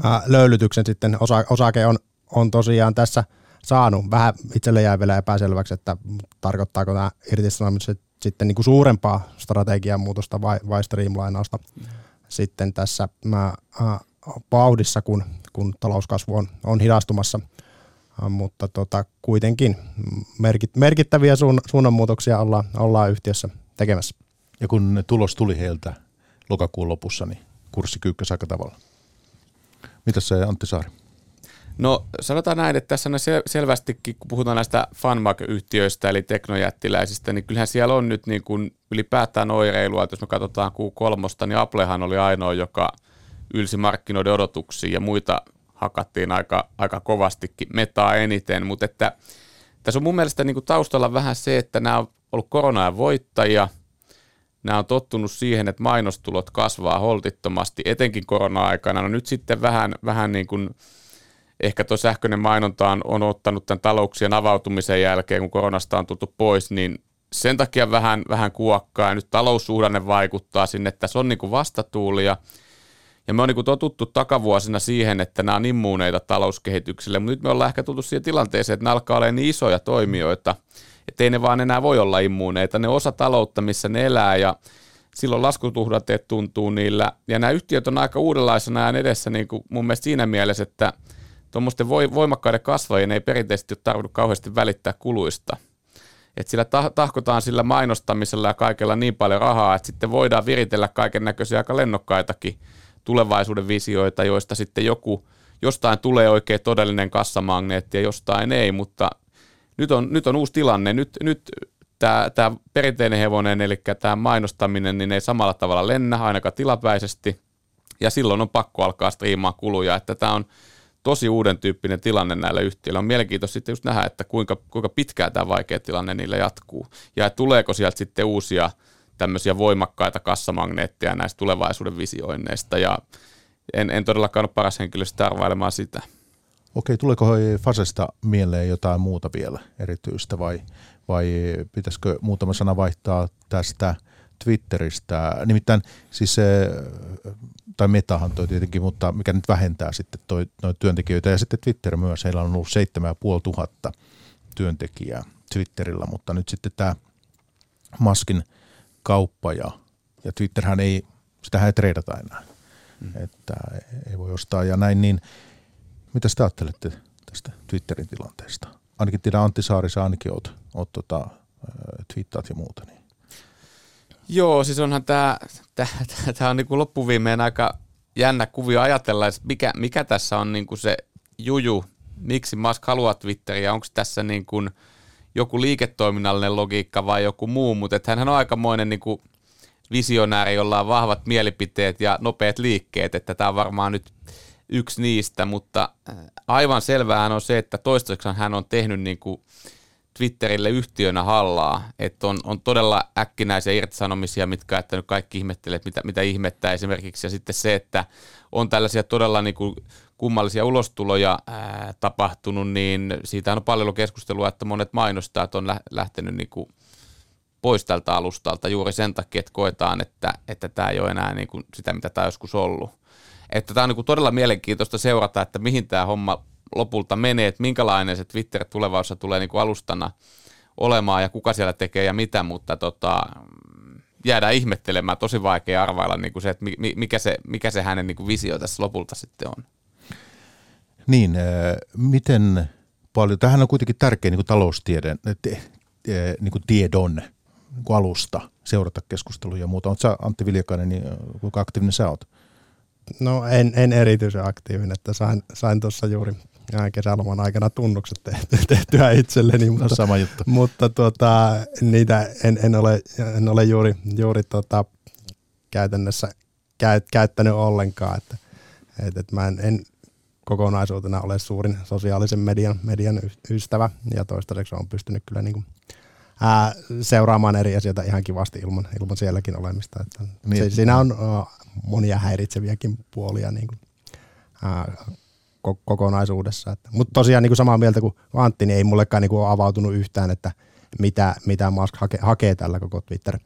ää, löylytyksen sitten osa, osake on, on tosiaan tässä saanut. Vähän itselle jäi vielä epäselväksi, että tarkoittaako nämä irtisanomiset sitten niin kuin suurempaa strategian muutosta vai, vai streamlainausta sitten tässä mä, äh, vauhdissa, kun, kun talouskasvu on, on hidastumassa, äh, mutta tota, kuitenkin merkit, merkittäviä suun, suunnanmuutoksia olla, ollaan yhtiössä tekemässä. Ja kun tulos tuli heiltä lokakuun lopussa, niin kurssi kyykkäsi aika tavalla. Mitäs se Antti Saari? No sanotaan näin, että tässä on selvästikin, kun puhutaan näistä FunMag-yhtiöistä eli teknojättiläisistä, niin kyllähän siellä on nyt niin kuin ylipäätään oireilua, että jos me katsotaan Q kolme, niin Applehan oli ainoa, joka ylsi markkinoiden odotuksiin ja muita hakattiin aika, aika kovastikin, Metaa eniten, mutta että tässä on mun mielestä niin kuin taustalla vähän se, että nämä on ollut koronan voittajia, nämä on tottunut siihen, että mainostulot kasvaa holtittomasti, etenkin korona-aikana, no nyt sitten vähän, vähän niin kuin ehkä tuo sähköinen mainonta on, on ottanut tämän talouksien avautumisen jälkeen, kun koronasta on tultu pois, niin sen takia vähän, vähän kuokkaa ja nyt taloussuhdanne vaikuttaa sinne, että se on niin kuin vastatuulia. Ja me on niin kuin totuttu takavuosina siihen, että nämä on immuuneita talouskehitykselle, mutta nyt me ollaan ehkä tultu siihen tilanteeseen, että nämä alkaa olemaan niin isoja toimijoita, että ei ne vaan enää voi olla immuuneita. Ne osa taloutta, missä ne elää ja silloin laskutuhdanteet tuntuu niillä. Ja nämä yhtiöt on aika uudenlaisena ajan edessä niin kuin mun mielestä siinä mielessä, että tuommoisten voimakkaiden kasvajien ei perinteisesti ole tarvinnut kauheasti välittää kuluista. Et sillä tahkotaan sillä mainostamisella ja kaikella niin paljon rahaa, että sitten voidaan viritellä kaiken näköisiä aika lennokkaitakin tulevaisuuden visioita, joista sitten joku, jostain tulee oikein todellinen kassamagneetti ja jostain ei, mutta nyt on, nyt on uusi tilanne. Nyt, nyt tämä, tämä perinteinen hevonen, eli tämä mainostaminen, niin ei samalla tavalla lennä ainakaan tilapäisesti, ja silloin on pakko alkaa striimaa kuluja, että tämä on tosi uuden tyyppinen tilanne näillä yhtiöillä. On mielenkiintoista sitten just nähdä, että kuinka, kuinka pitkään tämä vaikea tilanne niillä jatkuu, ja tuleeko sieltä sitten uusia tämmöisiä voimakkaita kassamagneetteja näistä tulevaisuuden visioinneista, ja en, en todellakaan ole paras henkilö sitä arvailemaan sitä. Okei, tuleeko Fasesta mieleen jotain muuta vielä erityistä, vai, vai pitäisikö muutama sana vaihtaa tästä Twitteristä? Nimittäin siis se, tai Metahan toi tietenkin, mutta mikä nyt vähentää sitten toi, noi työntekijöitä, ja sitten Twitter myös, heillä on ollut seitsemäntuhatta viisisataa työntekijää Twitterillä, mutta nyt sitten tämä Muskin kauppa, ja, ja Twitterhän ei, sitähän ei treidata enää, mm. että ei voi ostaa ja näin, niin mitä te ajattelette tästä Twitterin tilanteesta? Ainakin tiedän, Antti Saari, sä ainakin oot, oot tota, twiittaat ja muuta. Niin. Joo, siis onhan tämä on niinku loppuviimeen aika jännä kuvio ajatella, mikä, mikä tässä on niinku se juju, miksi Musk haluaa Twitteriä, onko tässä niinku joku liiketoiminnallinen logiikka vai joku muu, mutta hänhän on aikamoinen niinku visionääri, jolla on vahvat mielipiteet ja nopeat liikkeet, että tämä on varmaan nyt yksi niistä, mutta aivan selvää on se, että toistaiseksi hän on tehnyt niin kuin Twitterille yhtiönä hallaa, että on, on todella äkkinäisiä irtisanomisia, mitkä ajattelee kaikki ihmettelee, mitä, mitä ihmettää esimerkiksi, ja sitten se, että on tällaisia todella niin kuin kummallisia ulostuloja ää, tapahtunut, niin siitä on paljon keskustelua, että monet mainostajat on lähtenyt niin kuin pois tältä alustalta juuri sen takia, että koetaan, että, että tämä ei ole enää niin kuin sitä, mitä tämä joskus ollut. Että tämä on niin todella mielenkiintoista seurata, että mihin tämä homma lopulta menee, että minkälainen se Twitter tulevaisuudessa tulee niin kuin alustana olemaan ja kuka siellä tekee ja mitä, mutta tota, jäädään ihmettelemään. Tosi vaikea arvailla niin kuin se, että mikä se, mikä se hänen niin kuin visio tässä lopulta sitten on. Niin, äh, miten paljon, tämähän on kuitenkin tärkeä niin kuin taloustiedon niin kuin tiedon niin kuin alusta seurata keskustelua ja muuta. Oletko sä, Antti Viljakainen, niin kuinka aktiivinen sä oot? No en, en erityisen aktiivinen, että sain, sain tuossa juuri kesäloman aikana tunnukset tehtyä itselleni, mutta, no sama juttu. mutta tuota, niitä en, en, ole, en ole juuri, juuri tuota, käytännössä käyt, käyttänyt ollenkaan, että, että, että mä en, en kokonaisuutena ole suurin sosiaalisen median, median ystävä, ja toistaiseksi olen pystynyt kyllä niin kuin Ää, seuraamaan eri asioita ihan kivasti ilman, ilman sielläkin olemista. Että niin. se, siinä on ä, monia häiritseviäkin puolia niin kuin, ä, ko- kokonaisuudessa. Mutta tosiaan niin kuin samaa mieltä kuin Antti, niin ei mullekaan niin kuin ole avautunut yhtään, että mitä, mitä Musk hake, hakee tällä koko Twitter,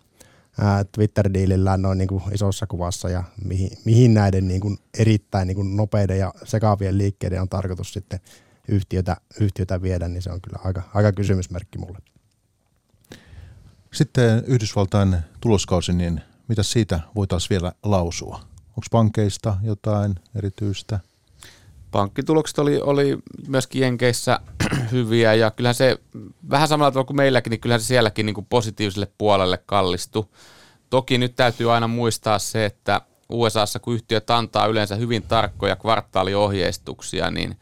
ä, Twitter-diilillään noin niin kuin isossa kuvassa ja mihin, mihin näiden niin kuin erittäin niin kuin nopeiden ja sekaavien liikkeiden on tarkoitus sitten yhtiötä, yhtiötä viedä, niin se on kyllä aika, aika kysymysmerkki mulle. Sitten Yhdysvaltain tuloskausi, niin mitä siitä voitaisiin vielä lausua? Onko pankeista jotain erityistä? Pankkitulokset oli, oli myöskin Jenkeissä hyviä, ja kyllähän se vähän samalla tavalla kuin meilläkin, niin kyllähän se sielläkin niin kuin positiiviselle puolelle kallistui. Toki nyt täytyy aina muistaa se, että U S A:ssa kun yhtiöt antaa yleensä hyvin tarkkoja kvartaaliohjeistuksia, niin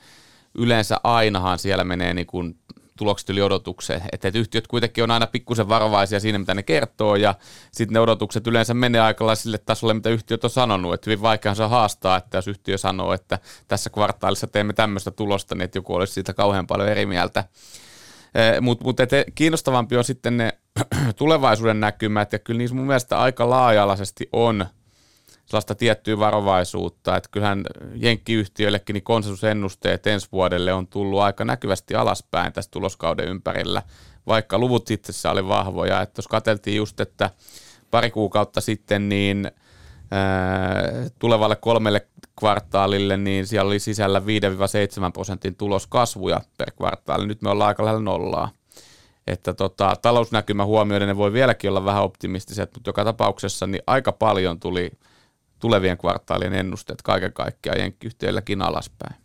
yleensä ainahan siellä menee niin kuin tulokset yli odotukseen, että et yhtiöt kuitenkin on aina pikkusen varovaisia siinä, mitä ne kertoo, ja sitten ne odotukset yleensä menee aika sille tasolle, mitä yhtiöt on sanonut, että hyvin vaikeahan se haastaa, että jos yhtiö sanoo, että tässä kvartaalissa teemme tämmöistä tulosta, niin että joku olisi siitä kauhean paljon eri mieltä, e, mutta mut kiinnostavampi on sitten ne tulevaisuuden näkymät, ja kyllä niissä mun mielestä aika laaja-alaisesti on sellaista tiettyä varovaisuutta, että kyllähän jenkkiyhtiöillekin niin konsensusennusteet ensi vuodelle on tullut aika näkyvästi alaspäin tässä tuloskauden ympärillä, vaikka luvut itsessä oli vahvoja, että jos katseltiin just, että pari kuukautta sitten niin ää, tulevalle kolmelle kvartaalille, niin siellä oli sisällä viidestä seitsemään prosentin tuloskasvuja per kvartaali, nyt me ollaan aika lähellä nollaa. Että tota, talousnäkymä huomioiden ne voi vieläkin olla vähän optimistiset, mutta joka tapauksessa niin aika paljon tuli tulevien kvartaalien ennusteet kaiken kaikkiaan jenkkiyhtiöilläkin alaspäin.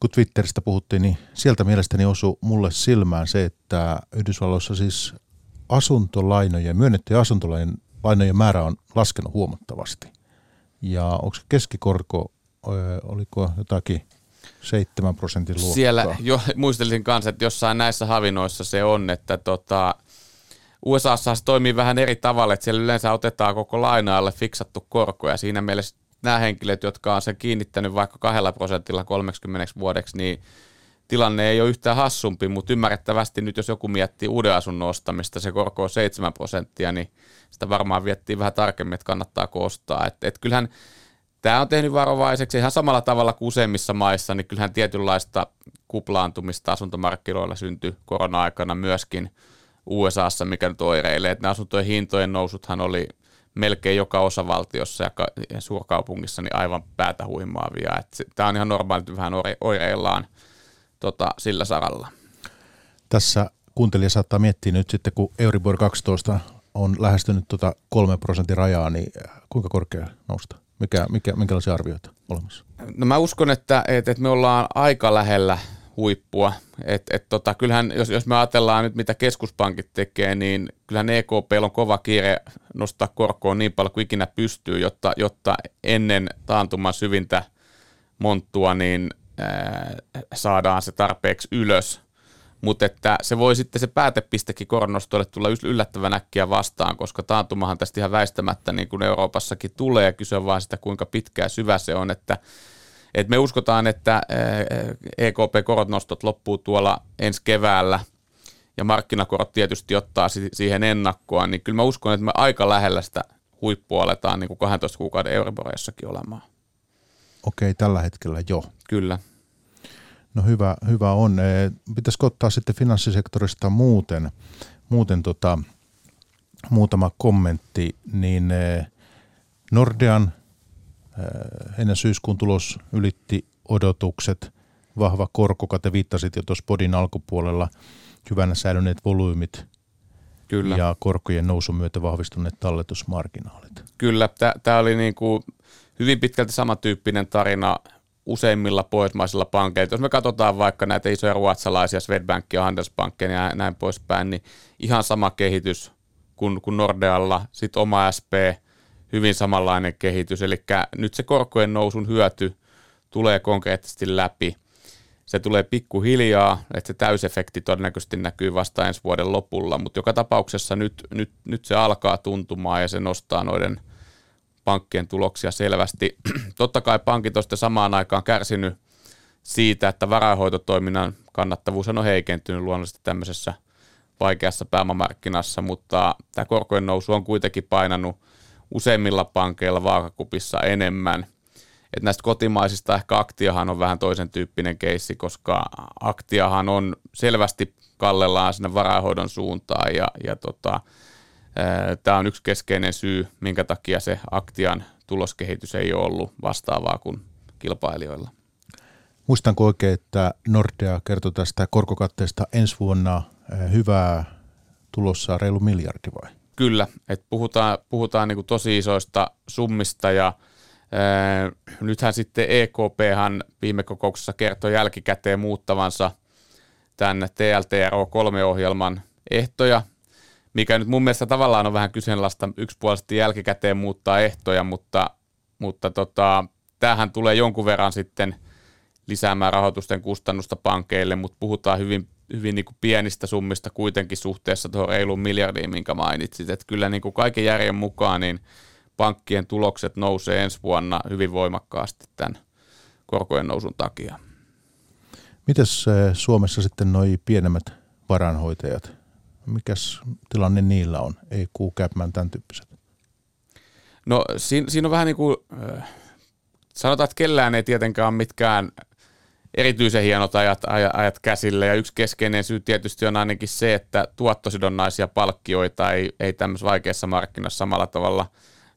Kun Twitteristä puhuttiin, niin sieltä mielestäni osui mulle silmään se, että Yhdysvalloissa siis asuntolainojen, myönnettyjen asuntolainojen määrä on laskenut huomattavasti. Ja onko keskikorko, oliko jotakin seitsemän prosentin luokkaa. Siellä jo, muistelisin kanssa, että jossain näissä havinoissa se on, että tota, U S A:ssa se toimii vähän eri tavalla, että siellä yleensä otetaan koko lainaalle fiksattu korko, ja siinä mielessä nämä henkilöt, jotka on sen kiinnittänyt vaikka kahdella prosentilla kolmekymmentä vuodeksi, niin tilanne ei ole yhtään hassumpi, mutta ymmärrettävästi nyt jos joku miettii uuden asunnon ostamista, se korko on seitsemän prosenttia, niin sitä varmaan viettiin vähän tarkemmin, että kannattaako ostaa. Et, et kyllähän tämä on tehnyt varovaiseksi ihan samalla tavalla kuin useimmissa maissa, niin kyllähän tietynlaista kuplaantumista asuntomarkkinoilla syntyi korona-aikana myöskin U S A:ssa, mikä nyt oireilee. Nämä asuntojen hintojen nousuthan oli melkein joka osavaltiossa ja suurkaupungissa niin aivan päätä huimaavia. Tämä on ihan normaali, vähän oireillaan tota, sillä saralla. Tässä kuuntelija saattaa miettiä nyt sitten, kun Euribor kaksitoista on lähestynyt tuota kolmen prosentin rajaa, niin kuinka korkea nousta? Mikä, mikä, minkälaisia arvioita olemassa? No mä uskon, että, että, että me ollaan aika lähellä huippua. Et, et tota, kyllähän, jos, jos me ajatellaan nyt, mitä keskuspankit tekee, niin kyllähän E K P on kova kiire nostaa korkoa niin paljon kuin ikinä pystyy, jotta, jotta ennen taantuman syvintä monttua niin, ää, saadaan se tarpeeksi ylös. Mutta että se voi sitten se päätepistekin koronnostoille tulla yllättävän äkkiä vastaan, koska taantumahan tästä ihan väistämättä niin kuin Euroopassakin tulee, ja kyse on vaan sitä, kuinka pitkä ja syvä se on, että et me uskotaan, että E K P-korotnostot loppuu tuolla ensi keväällä, ja markkinakorot tietysti ottaa siihen ennakkoa, niin kyllä mä uskon, että me aika lähellä sitä huippua aletaan niin kuin kahdentoista kuukauden Euriboreissakin olemaan. Okei, tällä hetkellä jo. Kyllä. No hyvä, hyvä on. Pitäisikö ottaa sitten finanssisektorista muuten, muuten tota, muutama kommentti, niin Nordean ennen syyskuun tulos ylitti odotukset, vahva korkokate, viittasit jo tuossa podin alkupuolella, hyvänä säilyneet volyymit. Kyllä. Ja korkojen nousun myötä vahvistuneet talletusmarginaalit. Kyllä, tämä oli niinku hyvin pitkälti samantyyppinen tarina useimmilla pohjoismaisilla pankeilla. Jos me katsotaan vaikka näitä isoja ruotsalaisia, Swedbankia, Handelsbankia ja näin poispäin, niin ihan sama kehitys kuin, kuin Nordealla, sitten oma S P, hyvin samanlainen kehitys, eli nyt se korkojen nousun hyöty tulee konkreettisesti läpi. Se tulee pikkuhiljaa, että se täysefekti todennäköisesti näkyy vasta ensi vuoden lopulla, mutta joka tapauksessa nyt, nyt, nyt se alkaa tuntumaan ja se nostaa noiden pankkien tuloksia selvästi. Totta kai pankit on sitten samaan aikaan kärsinyt siitä, että varainhoitotoiminnan kannattavuus on heikentynyt luonnollisesti tämmöisessä vaikeassa pääomamarkkinassa, mutta tämä korkojen nousu on kuitenkin painanut useimmilla pankeilla vaakakupissa enemmän. Et näistä kotimaisista ehkä Aktiahan on vähän toisen tyyppinen keissi, koska Aktiahan on selvästi kallellaan sinne varainhoidon suuntaan ja, ja tota, tämä on yksi keskeinen syy, minkä takia se Aktian tuloskehitys ei ole ollut vastaavaa kuin kilpailijoilla. Muistanko oikein, että Nordea kertoi tästä korkokatteesta ensi vuonna hyvää tulossa reilu miljardi vai? Kyllä, että puhutaan, puhutaan niin kuin tosi isoista summista ja ää, nythän sitten E K P:han viime kokouksessa kertoi jälkikäteen muuttavansa tämän T L T R O kolme-ohjelman ehtoja, mikä nyt mun mielestä tavallaan on vähän kyseenalaista yksipuolisesti jälkikäteen muuttaa ehtoja, mutta, mutta tota, tämähän tulee jonkun verran sitten lisäämään rahoitusten kustannusta pankeille, mutta puhutaan hyvin, hyvin niin kuin pienistä summista kuitenkin suhteessa tuohon reiluun miljardiin, minkä mainitsit. Että kyllä niin kuin kaiken järjen mukaan niin pankkien tulokset nousee ensi vuonna hyvin voimakkaasti tämän korkojen nousun takia. Mitäs Suomessa sitten noi pienemmät varainhoitajat? Mikäs tilanne niillä on? Ei kuukääpmään tämän tyyppiset. No siinä, siinä on vähän niin kuin, sanotaan, että kellään ei tietenkään ole mitkään erityisen hienot ajat, ajat käsillä. Ja yksi keskeinen syy tietysti on ainakin se, että tuottosidonnaisia palkkioita ei, ei tämmöisessä vaikeassa markkinassa samalla tavalla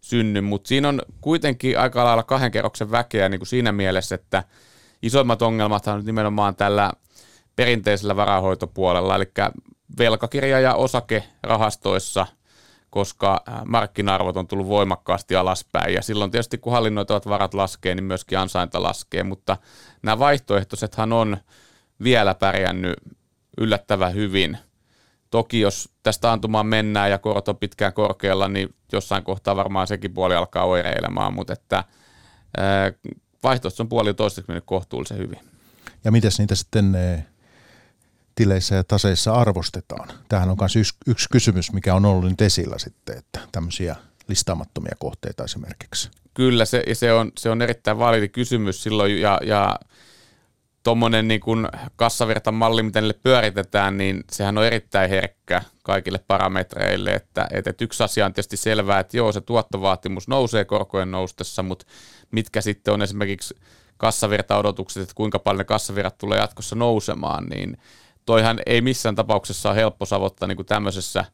synny. Mutta siinä on kuitenkin aika lailla kahden kerroksen väkeä niin kuin siinä mielessä, että isoimmat ongelmathan on nimenomaan tällä perinteisellä varainhoitopuolella, eli velkakirja- ja osakerahastoissa, koska markkina-arvot on tullut voimakkaasti alaspäin, ja silloin tietysti kun hallinnoitavat varat laskee, niin myöskin ansainta laskee, mutta nämä vaihtoehtoisethan on vielä pärjännyt yllättävän hyvin. Toki jos tästä taantumaan mennään ja korot on pitkään korkealla, niin jossain kohtaa varmaan sekin puoli alkaa oireilemaan, mutta että vaihtoehto on puoli toistaiseksi mennyt kohtuullisen hyvin. ja miten niitä sitten tileissä ja taseissa arvostetaan. Tämähän on myös yksi, yksi kysymys, mikä on ollut nyt esillä sitten, että tämmöisiä listaamattomia kohteita esimerkiksi. Kyllä, se, se, on, se on erittäin validi kysymys silloin, ja, ja tuommoinen niin kuin kassavirtan malli, miten ne pyöritetään, niin sehän on erittäin herkkä kaikille parametreille, että et, et yksi asia on tietysti selvää, että joo, se tuottovaatimus nousee korkojen noustessa, mutta mitkä sitten on esimerkiksi kassavirtaodotukset, että kuinka paljon ne kassavirrat tulee jatkossa nousemaan, niin toihan ei missään tapauksessa ole helppo savottaa niin kuin tämmöisessä,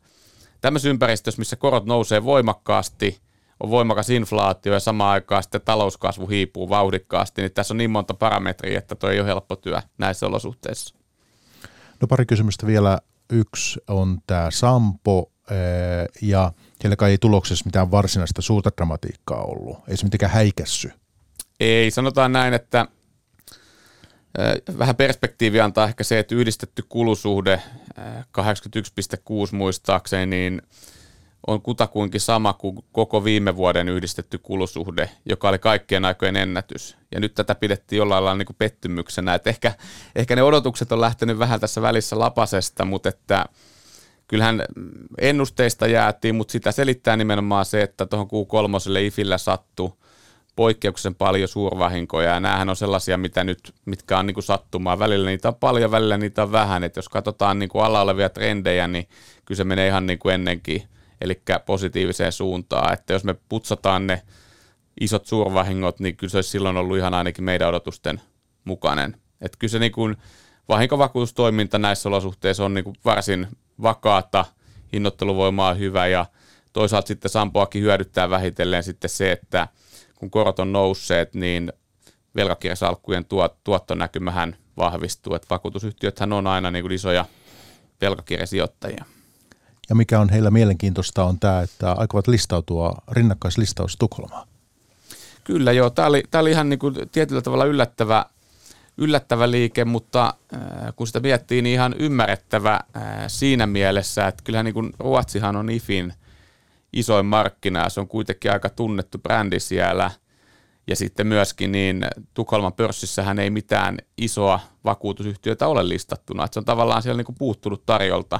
tämmöisessä ympäristössä, missä korot nousee voimakkaasti, on voimakas inflaatio ja samaan aikaan sitten talouskasvu hiipuu vauhdikkaasti, niin tässä on niin monta parametriä, että tuo ei ole helppo työ näissä olosuhteissa. No pari kysymystä vielä. Yksi on tämä Sampo, ja siellä kai ei tuloksessa mitään varsinaista suurta dramatiikkaa ollut. Ei se mitenkään häikässy. Ei, sanotaan näin, että vähän perspektiiviä antaa ehkä se, että yhdistetty kulusuhde kahdeksankymmentäyksi pilkku kuusi muistaakseni, niin on kutakuinkin sama kuin koko viime vuoden yhdistetty kulusuhde, joka oli kaikkien aikojen ennätys. Ja nyt tätä pidettiin jollain lailla niin kuin pettymyksenä. Et ehkä, ehkä ne odotukset on lähtenyt vähän tässä välissä lapasesta, mutta että kyllähän ennusteista jäätiin, mutta sitä selittää nimenomaan se, että tuohon Q kolmoselle IFillä sattui poikkeuksen paljon suurvahinkoja, ja näähän on sellaisia, mitä nyt, mitkä on niin kuin sattumaa. Välillä niitä on paljon, välillä niitä on vähän. Et jos katsotaan niin kuin alla olevia trendejä, niin kyllä se menee ihan niin kuin ennenkin, eli positiiviseen suuntaan, että jos me putsataan ne isot suurvahingot, niin kyllä se olisi silloin ollut ihan ainakin meidän odotusten mukainen. Että kyllä se niin kuin vahinkovakuutustoiminta näissä olosuhteissa on niin kuin varsin vakaata, hinnoitteluvoimaa hyvä, ja toisaalta sitten Sampoakin hyödyttää vähitellen sitten se, että kun korot on nousseet, niin velkakirjasalkkujen tuottonäkymähän vahvistuu, että vakuutusyhtiöthän on aina niin kuin isoja velkakirjasijoittajia. Ja mikä on heillä mielenkiintoista on tämä, että aikovat listautua rinnakkaislistaus Tukholmaan. Kyllä joo, tämä oli, oli ihan niin kuin tietyllä tavalla yllättävä, yllättävä liike, mutta äh, kun sitä miettii, niin ihan ymmärrettävä äh, siinä mielessä, että kyllähän niin kuin Ruotsihan on IFin isoin markkina, se on kuitenkin aika tunnettu brändi siellä, ja sitten myöskin niin Tukholman pörssissähän ei mitään isoa vakuutusyhtiötä ole listattuna, että se on tavallaan siellä niin kuin puuttunut tarjolta.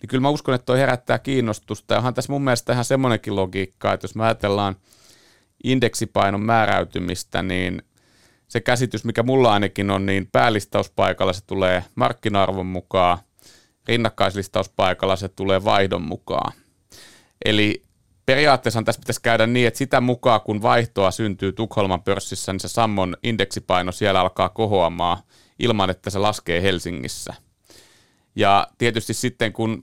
Niin kyllä mä uskon, että toi herättää kiinnostusta. Ja onhan tässä mun mielestä ihan semmoinenkin logiikka, että jos me ajatellaan indeksipainon määräytymistä, niin se käsitys, mikä mulla ainakin on, niin päälistauspaikalla se tulee markkina-arvon mukaan, rinnakkaislistauspaikalla se tulee vaihdon mukaan. Eli periaatteessa tässä pitäisi käydä niin, että sitä mukaan, kun vaihtoa syntyy Tukholman pörssissä, niin se Sammon indeksipaino siellä alkaa kohoamaan ilman, että se laskee Helsingissä. Ja tietysti sitten, kun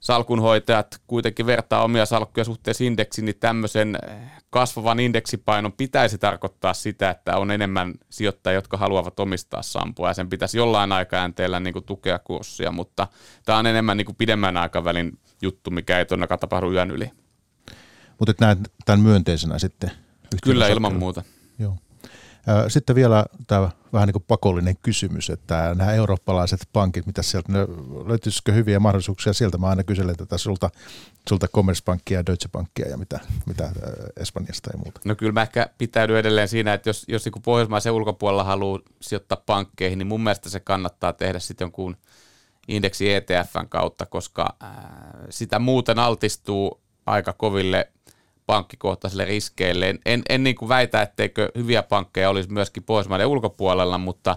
salkunhoitajat kuitenkin vertaa omia salkkuja suhteessa indeksiin, niin tämmöisen kasvavan indeksipainon pitäisi tarkoittaa sitä, että on enemmän sijoittajia, jotka haluavat omistaa Sampoa, ja sen pitäisi jollain aikajänteellä niin kuin tukea kurssia, mutta tämä on enemmän niin kuin pidemmän aikavälin juttu, mikä ei todennäköisesti tapahdu yön yli. Mutta et näet tämän myönteisenä sitten? Kyllä, ilman muuta. Joo. Sitten vielä tämä vähän niin kuin pakollinen kysymys, että nämä eurooppalaiset pankit, mitä sieltä, löytyisikö hyviä mahdollisuuksia sieltä? Mä aina kyselen tätä sulta, sulta Commerzbankia ja Deutsche Bankia ja mitä, mitä Espanjasta ja muuta. No kyllä mä ehkä pitäydyn edelleen siinä, että jos, jos niin Pohjoismaisen ulkopuolella haluaa sijoittaa pankkeihin, niin mun mielestä se kannattaa tehdä sitten jonkun indeksi E T F:n kautta, koska sitä muuten altistuu aika koville pankkikohtaisille riskeille. En, en niin kuin väitä, etteikö hyviä pankkeja olisi myöskin Pohjoismaiden ulkopuolella, mutta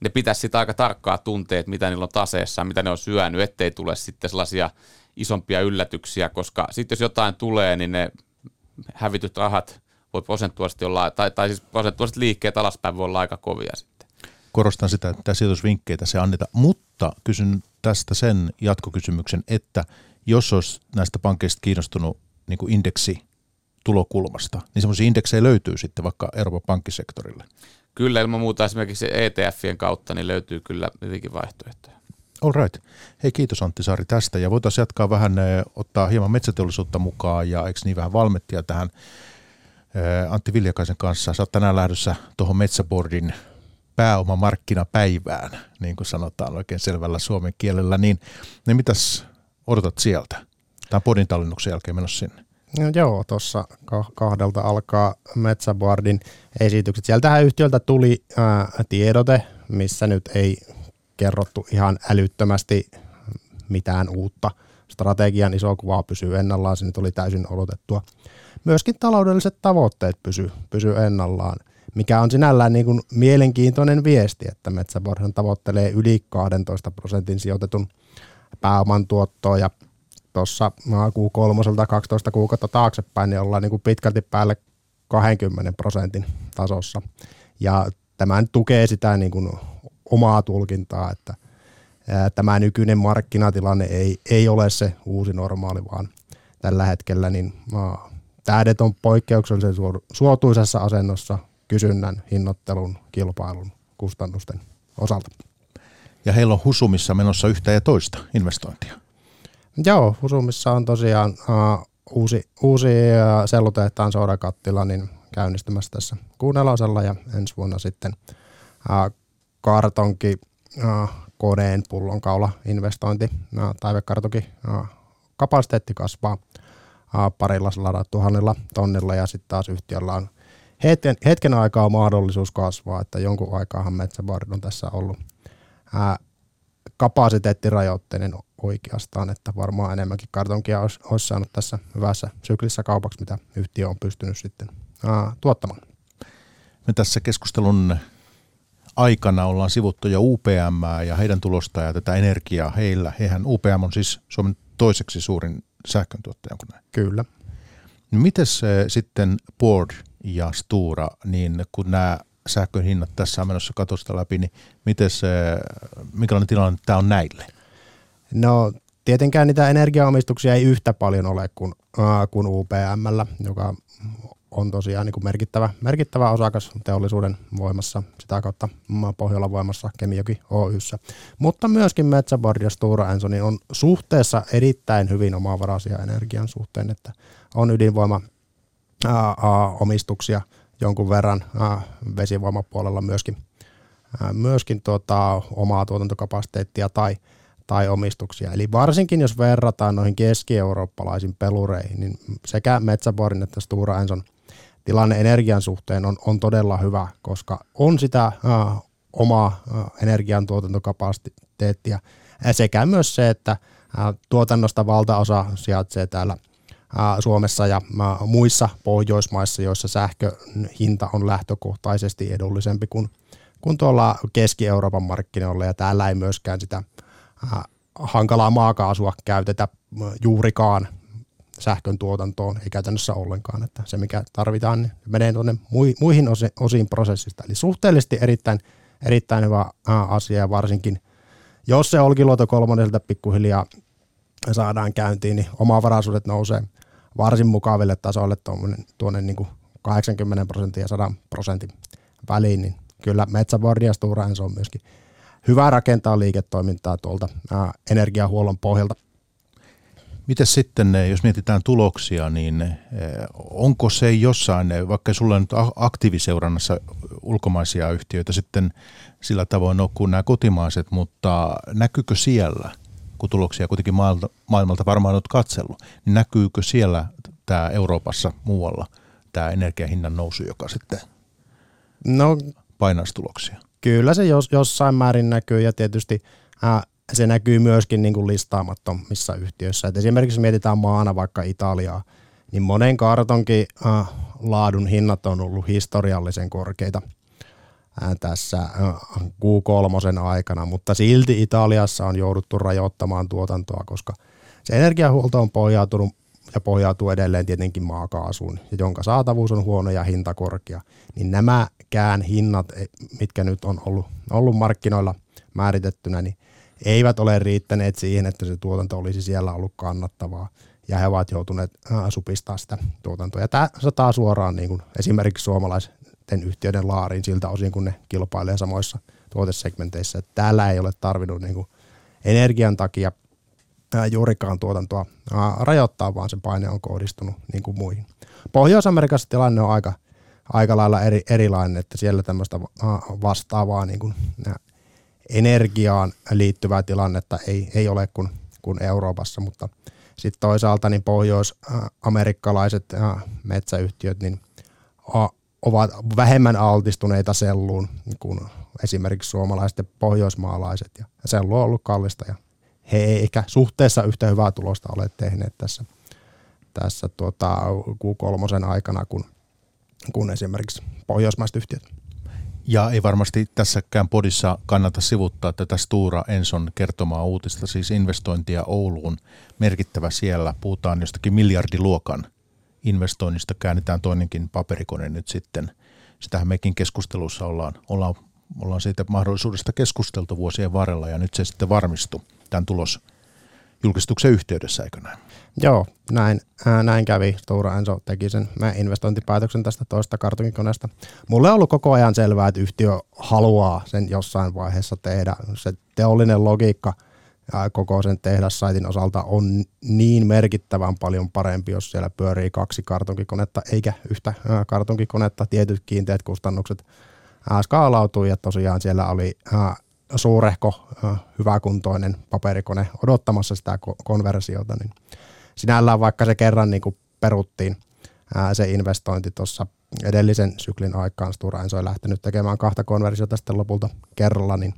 ne pitäisi sitä aika tarkkaa tuntea, mitä niillä on taseessa, mitä ne on syönyt, ettei tule sitten sellaisia isompia yllätyksiä, koska sitten jos jotain tulee, niin ne hävityt rahat voi prosentuaalisesti olla, tai, tai siis prosentuaaliset liikkeet alaspäin voi olla aika kovia sitten. Korostan sitä, että sijoitusvinkkeitä se annetaan, mutta kysyn tästä sen jatkokysymyksen, että jos olisi näistä pankkeista kiinnostunut niin kuin indeksi tulokulmasta, niin semmoisia indeksejä löytyy sitten vaikka Euroopan pankkisektorille. Kyllä, ilman muuta esimerkiksi E T F:ien kautta niin löytyy kyllä hyvinkin vaihtoehtoja. All right. Hei, kiitos Antti Saari tästä, ja voitaisiin jatkaa vähän, ottaa hieman metsäteollisuutta mukaan ja eikö niin vähän Valmettia tähän Antti Viljakaisen kanssa. Sä oot tänään lähdössä tuohon Metsäbordin pääomamarkkinapäivään, niin kuin sanotaan oikein selvällä suomen kielellä, niin, niin mitäs odotat sieltä? Tämä on podin tallennuksen jälkeen menossa sinne. No joo, tuossa kahdelta alkaa Metsäboardin esitykset. Sieltähän yhtiöltä tuli ää, tiedote missä nyt ei kerrottu ihan älyttömästi mitään uutta. Strategian iso kuva pysyy ennallaan, se nyt oli täysin odotettua. Myöskin taloudelliset tavoitteet pysyy pysy ennallaan, mikä on sinällään niin kuin mielenkiintoinen viesti, että Metsä Boardhan tavoittelee yli kaksitoista prosentin sijoitetun pääoman tuottoa ja tuossa Q kolme kaksitoista kuukautta taaksepäin niin ollaan niin kuin pitkälti päälle kaksikymmentä prosentin tasossa. Ja tämä tukee sitä niin kuin omaa tulkintaa, että tämä nykyinen markkinatilanne ei, ei ole se uusi normaali, vaan tällä hetkellä niin tähdet on poikkeuksellisen suotuisessa asennossa kysynnän, hinnoittelun, kilpailun, kustannusten osalta. Ja heillä on Husumissa menossa yhtä ja toista investointia. Joo, Husumissa on tosiaan uh, uusi, uusi uh, sellutehtaan soodakattila niin käynnistymässä tässä kuunnelosella ja ensi vuonna sitten uh, kartonki, uh, koneen pullonkaula investointi, uh, taivekartonki, uh, kapasiteetti kasvaa uh, parilla sadalla tuhannella tonnilla ja sitten taas yhtiöllä on hetken, hetken aikaa mahdollisuus kasvaa, että jonkun aikaahan Metsä Board on tässä ollut uh, kapasiteettirajoitteinen oikeastaan, että varmaan enemmänkin kartonkia olisi, olisi saanut tässä hyvässä syklissä kaupaksi, mitä yhtiö on pystynyt sitten ää, tuottamaan. Me tässä keskustelun aikana ollaan sivuttu jo U P M ja heidän tulostaan ja tätä energiaa heillä. Heihän U P M on siis Suomen toiseksi suurin sähköntuottaja, onko näin? Kyllä. Mites sitten Board ja Stora, niin kun nämä sähkön hinnat tässä on menossa katosta läpi, niin mites, minkälainen tilanne tämä on näille? No tietenkään niitä energiaomistuksia ei yhtä paljon ole kuin, äh, kuin U P M:llä, joka on tosiaan niin kuin merkittävä, merkittävä osakas teollisuuden voimassa, sitä kautta Pohjolan voimassa, Kemijoki Oyssä. Mutta myöskin Metsä Board ja Stora Enso on suhteessa erittäin hyvin omavaraisia energian suhteen, että on ydinvoimaomistuksia äh, äh, jonkun verran äh, vesivoimapuolella myöskin, äh, myöskin tuota, omaa tuotantokapasiteettia tai tai omistuksia. Eli varsinkin jos verrataan noihin keski-eurooppalaisiin pelureihin, niin sekä Metsä Boardin että Stora Enson tilanne energian suhteen on, on todella hyvä, koska on sitä äh, omaa äh, energiantuotantokapasiteettia sekä myös se, että äh, tuotannosta valtaosa sijaitsee täällä äh, Suomessa ja äh, muissa Pohjoismaissa, joissa sähkön hinta on lähtökohtaisesti edullisempi kuin, kuin tuolla Keski-Euroopan markkinoilla ja täällä ei myöskään sitä hankalaa maakaasua käytetä juurikaan sähkön tuotantoon, ei käytännössä ollenkaan, että se mikä tarvitaan niin menee tuonne muihin osiin prosessista. Eli suhteellisesti erittäin, erittäin hyvä asia ja varsinkin, jos se Olkiluoto kolmoselta pikkuhiljaa saadaan käyntiin, niin omavaraisuudet nousee varsin mukaville tasoille tuonne niin kuin kahdeksankymmentä prosenttia ja sata prosentin väliin, niin kyllä Metsä Board ja Stora Enso on myöskin hyvä rakentaa liiketoimintaa tuolta ää, energiahuollon pohjalta. Mites sitten, jos mietitään tuloksia, niin onko se jossain, vaikka sulla on nyt aktiiviseurannassa ulkomaisia yhtiöitä sitten sillä tavoin on kuin nämä kotimaiset, mutta näkyykö siellä, kun tuloksia kuitenkin maailmalta, maailmalta varmaan olet katsellut, niin näkyykö siellä tämä Euroopassa muualla tämä energiahinnan nousu, joka sitten no. painaisi tuloksia? Kyllä se jos, jossain määrin näkyy ja tietysti ää, se näkyy myöskin niin kuin listaamattomissa yhtiöissä. Et esimerkiksi mietitään maana vaikka Italiaa, niin monen kartonkin ää, laadun hinnat on ollut historiallisen korkeita ää, tässä ää, Q kolme aikana, mutta silti Italiassa on jouduttu rajoittamaan tuotantoa, koska se energiahuolto on pohjautunut ja pohjautuu edelleen tietenkin maakaasuun, jonka saatavuus on huono ja hinta korkea, niin nämäkään hinnat, mitkä nyt on ollut, ollut markkinoilla määritettynä, niin eivät ole riittäneet siihen, että se tuotanto olisi siellä ollut kannattavaa, ja he ovat joutuneet supistamaan sitä tuotantoa. Ja tämä sataa suoraan niin kuin esimerkiksi suomalaisten yhtiöiden laariin siltä osin, kun ne kilpailee samoissa tuotesegmenteissä. Täällä ei ole tarvinnut niin kuin energian takia juurikaan tuotantoa rajoittaa, vaan se paine on kohdistunut niin kuin muihin. Pohjois-Amerikassa tilanne on aika, aika lailla eri, erilainen, että siellä tämmöistä vastaavaa niin kuin energiaan liittyvää tilannetta ei, ei ole kuin, kuin Euroopassa, mutta sitten toisaalta niin pohjois-amerikkalaiset metsäyhtiöt niin ovat vähemmän altistuneita selluun kuin esimerkiksi suomalaiset ja pohjoismaalaiset. Ja sellu on ollut kallista ja he ei ehkä suhteessa yhtä hyvää tulosta ole tehneet tässä, tässä tuota Q kolme aikana kuin, kuin esimerkiksi pohjoismaiset yhtiöt. Ja ei varmasti tässäkään podissa kannata sivuttaa tätä Stora Enson kertomaa uutista, siis investointia Ouluun, merkittävä siellä. Puhutaan jostakin miljardiluokan investoinnista, käännetään toinenkin paperikone nyt sitten. Sitähän mekin keskustelussa ollaan, ollaan, ollaan siitä mahdollisuudesta keskusteltu vuosien varrella ja nyt se sitten varmistui tämän tulosjulkistuksen yhteydessä, eikö näin? Joo, näin, ää, näin kävi. Stora Enso teki sen investointipäätöksen tästä toista kartonkikoneesta. Mulle on ollut koko ajan selvää, että yhtiö haluaa sen jossain vaiheessa tehdä. Se teollinen logiikka ää, koko sen tehdassaitin osalta on niin merkittävän paljon parempi, jos siellä pyörii kaksi kartonkikonetta eikä yhtä ää, kartonkikonetta. Tietyt kiinteät kustannukset ää, skaalautuu ja tosiaan siellä oli ää, suurehko ää, hyväkuntoinen paperikone odottamassa sitä ko- konversiota, niin sinällään vaikka se kerran niin kuin peruttiin ää, se investointi tuossa edellisen syklin aikaan, Stora Enso ei lähtenyt tekemään kahta konversiota sitten lopulta kerralla, niin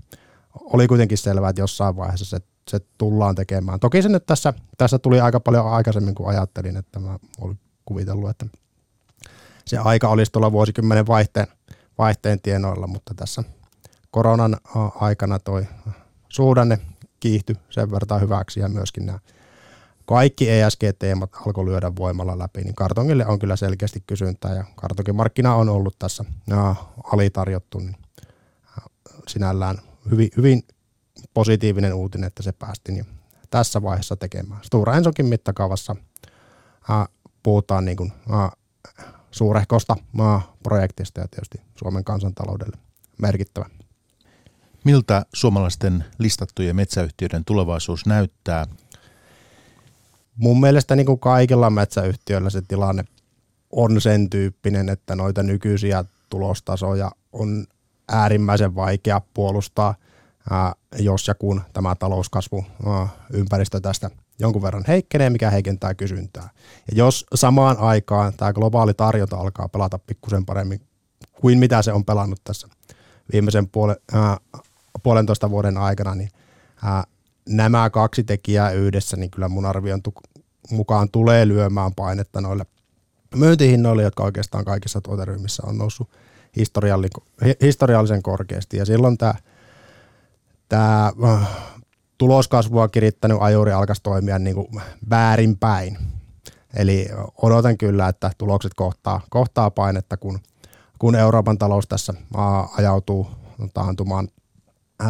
oli kuitenkin selvää, että jossain vaiheessa se, se tullaan tekemään. Toki se nyt tässä, tässä tuli aika paljon aikaisemmin kuin ajattelin, että mä olin kuvitellut, että se aika olisi tuolla vuosikymmenen vaihteen, vaihteen tienoilla, mutta tässä koronan aikana toi suhdanne kiihtyi sen verran hyväksi ja myöskin nämä kaikki E S G-teemat alkoi lyödä voimalla läpi, niin kartongille on kyllä selkeästi kysyntää ja kartonkimarkkina on ollut tässä alitarjottu, niin sinällään hyvin, hyvin positiivinen uutinen, että se päästiin jo tässä vaiheessa tekemään. Stora Ensonkin mittakaavassa puhutaan niin kuin suurehkosta projektista ja tietysti Suomen kansantaloudelle merkittävä. Miltä suomalaisten listattujen metsäyhtiöiden tulevaisuus näyttää? Mun mielestä niin kuin kaikilla metsäyhtiöillä se tilanne on sen tyyppinen, että noita nykyisiä tulostasoja on äärimmäisen vaikea puolustaa, ää, jos ja kun tämä talouskasvu ää, ympäristö tästä jonkun verran heikkenee, mikä heikentää kysyntää. Ja jos samaan aikaan tämä globaali tarjonta alkaa pelata pikkusen paremmin kuin mitä se on pelannut tässä viimeisen puolen, ää, puolentoista vuoden aikana, niin ää, nämä kaksi tekijää yhdessä, niin kyllä mun arvion tu- mukaan tulee lyömään painetta noille myyntihinnoille, jotka oikeastaan kaikissa tuoteryhmissä on noussut historiallisen korkeasti. Ja silloin tämä, tämä tuloskasvua kirittänyt ajuri alkaisi toimia niin kuin väärinpäin. Eli odotan kyllä, että tulokset kohtaa, kohtaa painetta, kun, kun Euroopan talous tässä ajautuu taantumaan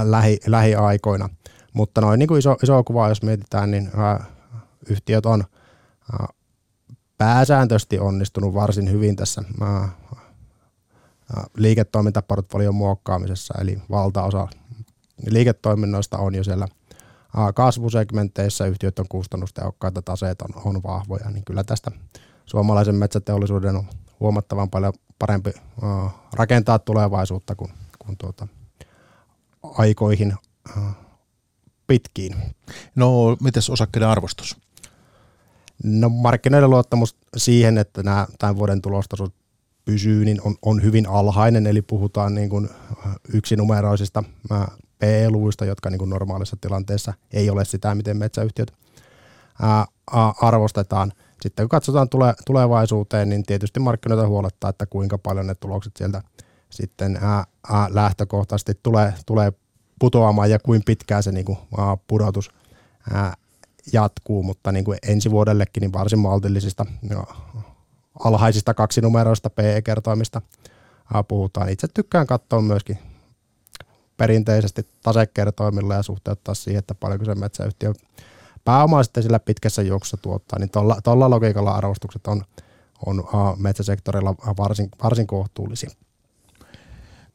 lähi, lähiaikoina. Mutta noin niin kuin iso, iso kuva, jos mietitään, niin ää, yhtiöt on ää, pääsääntöisesti onnistunut varsin hyvin tässä ää, ää, liiketoimintaportfolion muokkaamisessa, eli valtaosa liiketoiminnoista on jo siellä ää, kasvusegmenteissä, yhtiöt on kustannustehokkaita, taseet on, on vahvoja, niin kyllä tästä suomalaisen metsäteollisuuden on huomattavan paljon parempi ää, rakentaa tulevaisuutta kuin, kuin tuota, aikoihin ää, pitkiin. No, mites osakkeiden arvostus? No, markkinoiden luottamus siihen, että nämä tämän vuoden tulostasot pysyy, niin on, on hyvin alhainen, eli puhutaan niin kuin yksinumeroisista P E-luvuista, jotka niin kuin normaalissa tilanteessa ei ole sitä, miten metsäyhtiöt ää, arvostetaan. Sitten kun katsotaan tule, tulevaisuuteen, niin tietysti markkinoita huolettaa, että kuinka paljon ne tulokset sieltä sitten ää, ää, lähtökohtaisesti tulee, tulee putoamaan ja kuin pitkään se niin kuin, ää, pudotus ää, jatkuu, mutta niin kuin ensi vuodellekin niin varsin maltillisista no, alhaisista kaksinumeroista P E-kertoimista ää, puhutaan. Itse tykkään katsoa myöskin perinteisesti tasekertoimilla ja suhteuttaa siihen, että paljonko se metsäyhtiön pääomaa sitten sillä pitkässä juoksussa tuottaa, niin tuolla logiikalla arvostukset on, on ää, metsäsektorilla varsin, varsin kohtuullisia.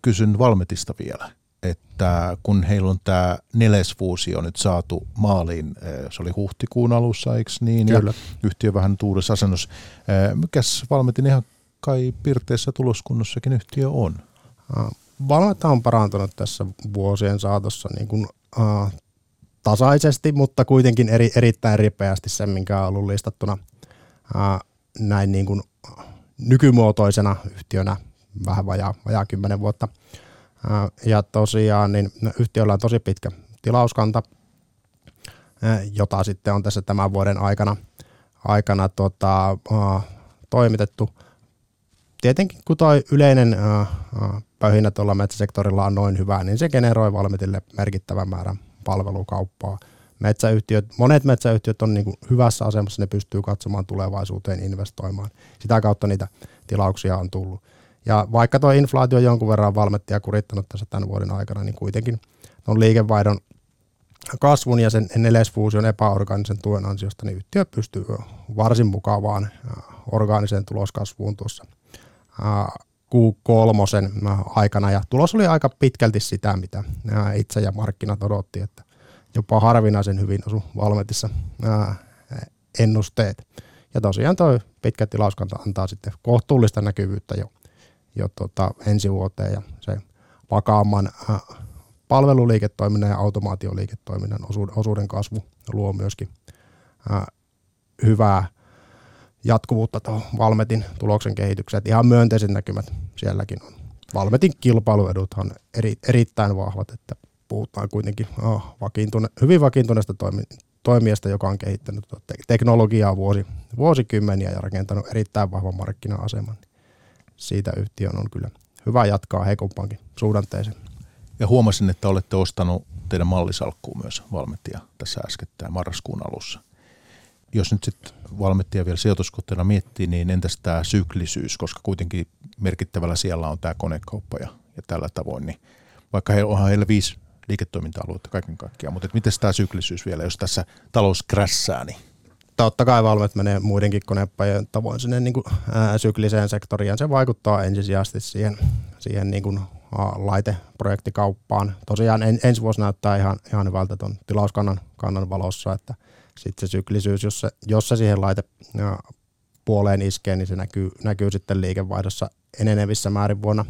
Kysyn Valmetista vielä, että kun heillä on tämä nelesfuusio nyt saatu maaliin, se oli huhtikuun alussa, eikö niin? Kyllä. Ja yhtiö vähän uudessa asennossa. Mikäs Valmetin ihan kai pirteessä tuloskunnossakin yhtiö on? Valmet on parantunut tässä vuosien saatossa niin kuin, äh, tasaisesti, mutta kuitenkin eri, erittäin ripeästi sen, minkä on ollut listattuna äh, näin niin kuin nykymuotoisena yhtiönä vähän vajaa, vajaa kymmenen vuotta. Ja tosiaan niin yhtiöllä on tosi pitkä tilauskanta, jota sitten on tässä tämän vuoden aikana, aikana tota, toimitettu. Tietenkin kun tuo yleinen pöhinä tuolla metsäsektorilla on noin hyvää, niin se generoi Valmetille merkittävän määrän palvelukauppaa. Metsäyhtiöt, monet metsäyhtiöt on niin kuin hyvässä asemassa, ne pystyy katsomaan tulevaisuuteen, investoimaan. Sitä kautta niitä tilauksia on tullut. Ja vaikka tuo inflaatio jonkun verran Valmettia kurittanut tässä tämän vuoden aikana, niin kuitenkin on liikevaihdon kasvun ja sen neljäsfuusion epäorgaanisen tuen ansiosta, niin yhtiö pystyy varsin mukavaan orgaaniseen tuloskasvuun tuossa Q kolme aikana. Ja tulos oli aika pitkälti sitä, mitä itse ja markkinat odotti, että jopa harvinaisen hyvin osu Valmetissa ennusteet. Ja tosiaan tuo pitkä tilauskanta antaa sitten kohtuullista näkyvyyttä jo, jo tuota ensi vuoteen ja se vakaamman palveluliiketoiminnan ja automaatioliiketoiminnan osuuden kasvu luo myöskin hyvää jatkuvuutta tuohon Valmetin tuloksen kehitykseen. Ihan myönteiset näkymät sielläkin on. Valmetin kilpailueduthan eri, erittäin vahvat, että puhutaan kuitenkin oh, vakiintune, hyvin vakiintuneesta toimi, toimijasta, joka on kehittänyt te- teknologiaa vuosi, vuosikymmeniä ja rakentanut erittäin vahvan markkina-aseman. Siitä yhtiön on kyllä hyvä jatkaa heikompaankin suhdanteeseen. Ja huomasin, että olette ostanut teidän mallisalkkuun myös Valmettia tässä äskettäin marraskuun alussa. Jos nyt sitten Valmettia vielä sijoituskohteena miettii, niin entäs tämä syklisyys, koska kuitenkin merkittävällä siellä on tämä konekauppa ja, ja tällä tavoin, niin vaikka he, onhan heillä viisi liiketoiminta-aluetta kaiken kaikkiaan, mutta miten tämä syklisyys vielä, jos tässä talous krässää, niin? Totta kai Valmet menee muidenkin konepajojen tavoin sinne niin kuin, ää, sykliseen sektoriin. Se vaikuttaa ensisijaisesti siihen, siihen niin kuin, aa, laiteprojektikauppaan. Tosiaan en, ensi vuosi näyttää ihan, ihan hyvältä tuon tilauskannan kannan valossa, että sitten se syklisyys, jos se, jos se siihen laitepuoleen iskee, niin se näkyy, näkyy sitten liikevaihdossa enenevissä määrin vuonna,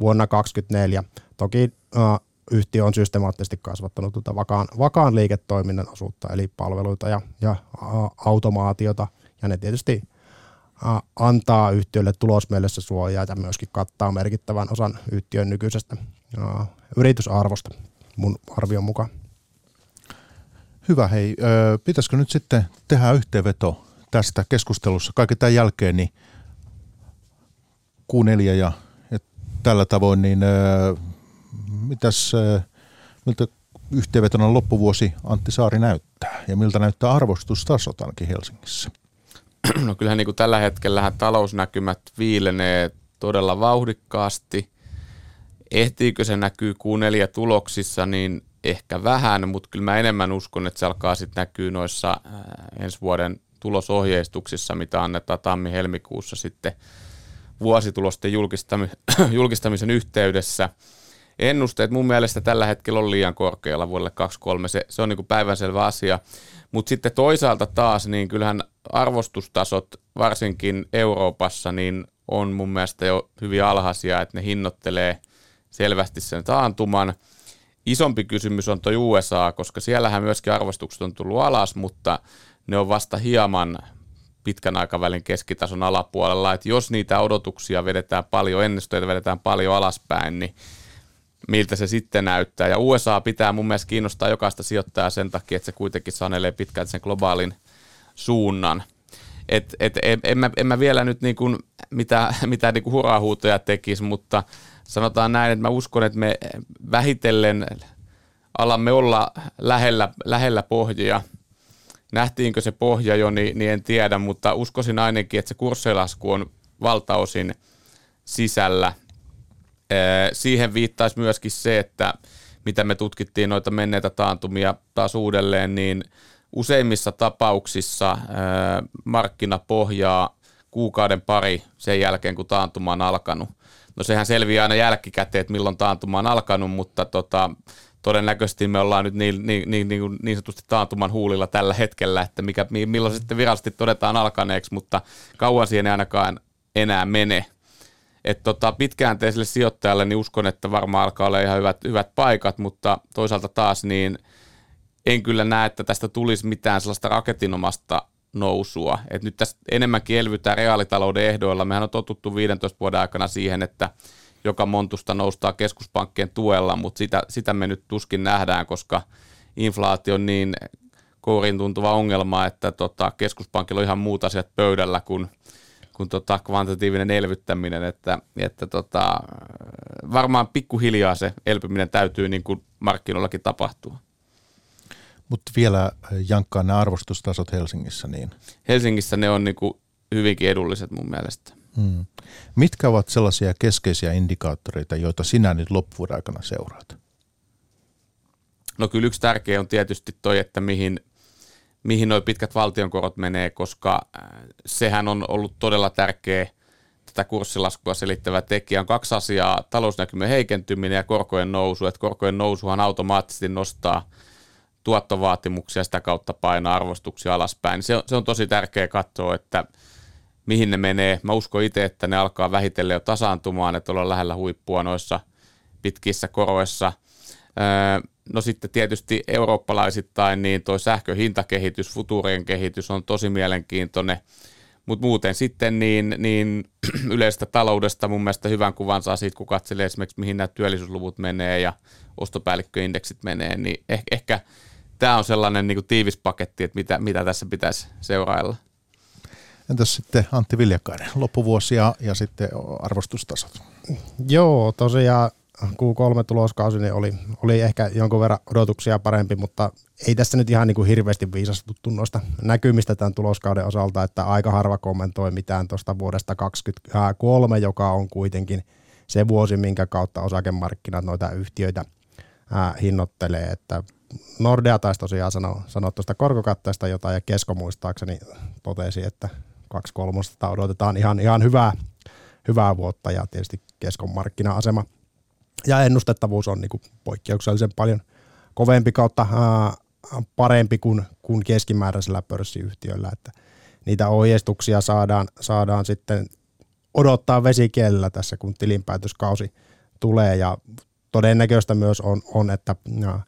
vuonna kaksituhattakaksikymmentäneljä. Toki ää, yhtiö on systemaattisesti kasvattanut tuota vakaan, vakaan liiketoiminnan osuutta, eli palveluita ja, ja automaatiota, ja ne tietysti ä, antaa yhtiölle tulosmielessä suojaa ja myöskin kattaa merkittävän osan yhtiön nykyisestä ä, yritysarvosta mun arvion mukaan. Hyvä, hei. Ö, pitäisikö nyt sitten tehdä yhteenveto tästä keskustelussa kaiken tämän jälkeen, niin Q neljä ja, ja tällä tavoin, niin Ö, Mitäs, miltä yhteenvetona loppuvuosi Antti Saari näyttää ja miltä näyttää arvostustasot ainakin Helsingissä? No kyllähän niin kuin tällä hetkellä talousnäkymät viilenee todella vauhdikkaasti. Ehtiikö se näkyy Q neljä tuloksissa, niin ehkä vähän, mutta kyllä mä enemmän uskon, että se alkaa sitten näkyy noissa ensi vuoden tulosohjeistuksissa, mitä annetaan tammi-helmikuussa sitten vuositulosten julkistamisen yhteydessä. Ennusteet mun mielestä tällä hetkellä on liian korkealla vuodelle kaksikymmentäkolme, se, se on niin kuin päivänselvä asia, mutta sitten toisaalta taas, niin kyllähän arvostustasot varsinkin Euroopassa niin on mun mielestä jo hyvin alhaisia, että ne hinnoittelee selvästi sen taantuman. Isompi kysymys on toi U S A, koska siellähän myöskin arvostukset on tullut alas, mutta ne on vasta hieman pitkän aikavälin keskitason alapuolella, että jos niitä odotuksia vedetään paljon, ennusteita vedetään paljon alaspäin, niin miltä se sitten näyttää. Ja U S A pitää mun mielestä kiinnostaa jokaista sijoittajaa sen takia, että se kuitenkin sanelee pitkälti sen globaalin suunnan. Et, et, en, en, mä, en mä vielä nyt niin kuin mitä, mitä niin kuin hurrahuutoja tekisi, mutta sanotaan näin, että mä uskon, että me vähitellen alamme olla lähellä, lähellä pohjia. Nähtiinkö se pohja jo, niin, niin en tiedä, mutta uskoisin ainakin, että se kurssilasku on valtaosin sisällä. Siihen viittaisi myöskin se, että mitä me tutkittiin noita menneitä taantumia taas uudelleen, niin useimmissa tapauksissa markkina pohjaa kuukauden pari sen jälkeen, kun taantuma on alkanut. No sehän selviää aina jälkikäteen, että milloin taantuma on alkanut, mutta tota, todennäköisesti me ollaan nyt niin, niin, niin, niin, niin sanotusti taantuman huulilla tällä hetkellä, että mikä, milloin sitten virallisesti todetaan alkaneeksi, mutta kauan siihen ei ainakaan enää mene. Että tota, pitkäjänteiselle sijoittajalle niin uskon, että varmaan alkaa olla ihan hyvät, hyvät paikat, mutta toisaalta taas niin en kyllä näe, että tästä tulisi mitään sellaista raketinnomasta nousua. Et nyt tässä enemmänkin elvytään reaalitalouden ehdoilla. Mehän on totuttu viidentoista vuoden aikana siihen, että joka montusta noustaa keskuspankkien tuella, mutta sitä, sitä me nyt tuskin nähdään, koska inflaatio on niin kouriin tuntuva ongelma, että tota, keskuspankilla on ihan muut asiat pöydällä kuin, kuin tota, kvantitatiivinen elvyttäminen. Että, että tota, varmaan pikkuhiljaa se elpyminen täytyy niin kuin markkinoillakin tapahtua. Mutta vielä jankkaa nämä arvostustasot Helsingissä. Niin. Helsingissä ne on niin kuin hyvinkin edulliset mun mielestä. Hmm. Mitkä ovat sellaisia keskeisiä indikaattoreita, joita sinä nyt loppuvuoden aikana seuraat? No kyllä yksi tärkeä on tietysti toi, että mihin, mihin nuo pitkät valtionkorot menee, koska sehän on ollut todella tärkeä tätä kurssilaskua selittävä tekijä. On kaksi asiaa, talousnäkymän heikentyminen ja korkojen nousu. Et korkojen nousuhan automaattisesti nostaa tuottovaatimuksia ja sitä kautta painaa arvostuksia alaspäin. Se on, se on tosi tärkeä katsoa, että mihin ne menee. Mä uskon itse, että ne alkaa vähitellen jo tasaantumaan, että ollaan lähellä huippua noissa pitkissä koroissa. No sitten tietysti eurooppalaisittain niin toi sähköhintakehitys, futuurien kehitys on tosi mielenkiintoinen, mutta muuten sitten niin, niin yleisestä taloudesta mun mielestä hyvän kuvan saa siitä, kun katselee esimerkiksi mihin nämä työllisyysluvut menee ja ostopäällikköindeksit menee, niin ehkä, ehkä tämä on sellainen niin kuin tiivis paketti, että mitä, mitä tässä pitäisi seurailla. Entäs sitten Antti Viljakainen, loppuvuosia ja sitten arvostustasot? Joo, tosiaan Q kolme-tuloskausi niin oli, oli ehkä jonkun verran odotuksia parempi, mutta ei tässä nyt ihan niin kuin hirveästi viisastuttu noista näkymistä tämän tuloskauden osalta, että aika harva kommentoi mitään tuosta vuodesta kaksikymmentäkolme, joka on kuitenkin se vuosi, minkä kautta osakemarkkinat noita yhtiöitä ää, hinnoittelee, että Nordea taisi tosiaan sanoa, sanoa tuosta korkokatteesta jotain, ja Kesko muistaakseni totesi, että kaksi kolmosta odotetaan ihan, ihan hyvää, hyvää vuotta, ja tietysti Keskon markkina-asema ja ennustettavuus on niin kuin poikkeuksellisen paljon kovempi kautta ää, parempi kuin, kuin keskimääräisellä pörssiyhtiöllä, että niitä ohjeistuksia saadaan, saadaan sitten odottaa vesikielellä tässä, kun tilinpäätöskausi tulee, ja todennäköistä myös on, on että ja,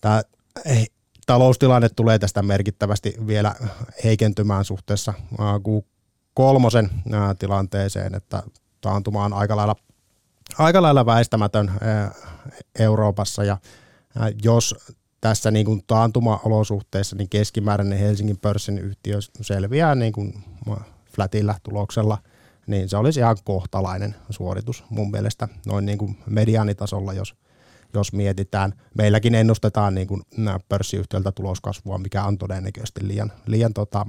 tämä taloustilanne tulee tästä merkittävästi vielä heikentymään suhteessa Q kolme tilanteeseen, että taantuma on aika lailla, aika lailla väistämätön Euroopassa, ja jos tässä niin kuin taantuma-olosuhteissa niin keskimääräinen Helsingin pörssin yhtiö selviää niin kuin flätillä tuloksella, niin se olisi ihan kohtalainen suoritus mun mielestä noin niin kuin mediaanitasolla, jos Jos mietitään, meilläkin ennustetaan niin kuin pörssiyhtiöltä tuloskasvua, mikä on todennäköisesti liian, liian tota,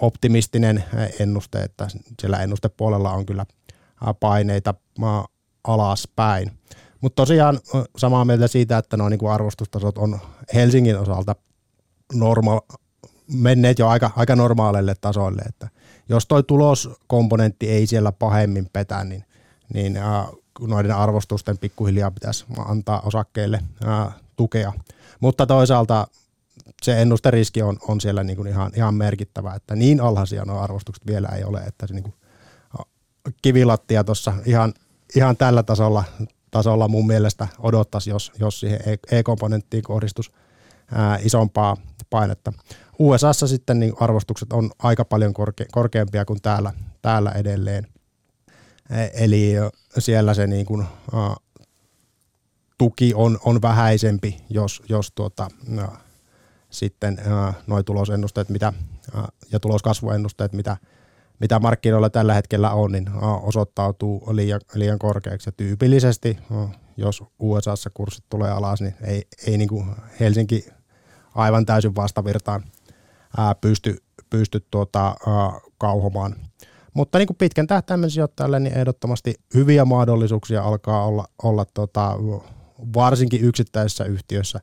optimistinen ennuste, että siellä ennustepuolella on kyllä paineita alaspäin. Mutta tosiaan samaa mieltä siitä, että nuo niin kuin arvostustasot on Helsingin osalta norma- menneet jo aika, aika normaaleille tasoille, että jos toi tuloskomponentti ei siellä pahemmin petä, niin, niin noiden arvostusten pikkuhiljaa pitäisi antaa osakkeille ää, tukea, mutta toisaalta se ennusteriski on, on siellä niin kuin ihan, ihan merkittävä, että niin alhaisia nuo arvostukset vielä ei ole, että se niin kuin kivilattia tuossa ihan, ihan tällä tasolla, tasolla mun mielestä odottaisi, jos, jos siihen E-komponenttiin kohdistuisi ää, isompaa painetta. U S A:ssa sitten niin arvostukset on aika paljon korke- korkeampia kuin täällä, täällä edelleen. Eli siellä se niin kuin, ä, tuki on, on vähäisempi, jos, jos tuota, ä, sitten nuo tulosennusteet mitä, ä, ja tuloskasvuennusteet, mitä, mitä markkinoilla tällä hetkellä on, niin ä, osoittautuu liian, liian korkeaksi. Ja tyypillisesti, ä, jos U S A:ssa kurssit tulee alas, niin ei, ei niin kuin Helsinki aivan täysin vastavirtaan ä, pysty, pysty tuota, ä, kauhomaan. Mutta niin kuin pitkän tähtäimen sijoittajalle niin ehdottomasti hyviä mahdollisuuksia alkaa olla, olla tota, varsinkin yksittäisissä yhtiöissä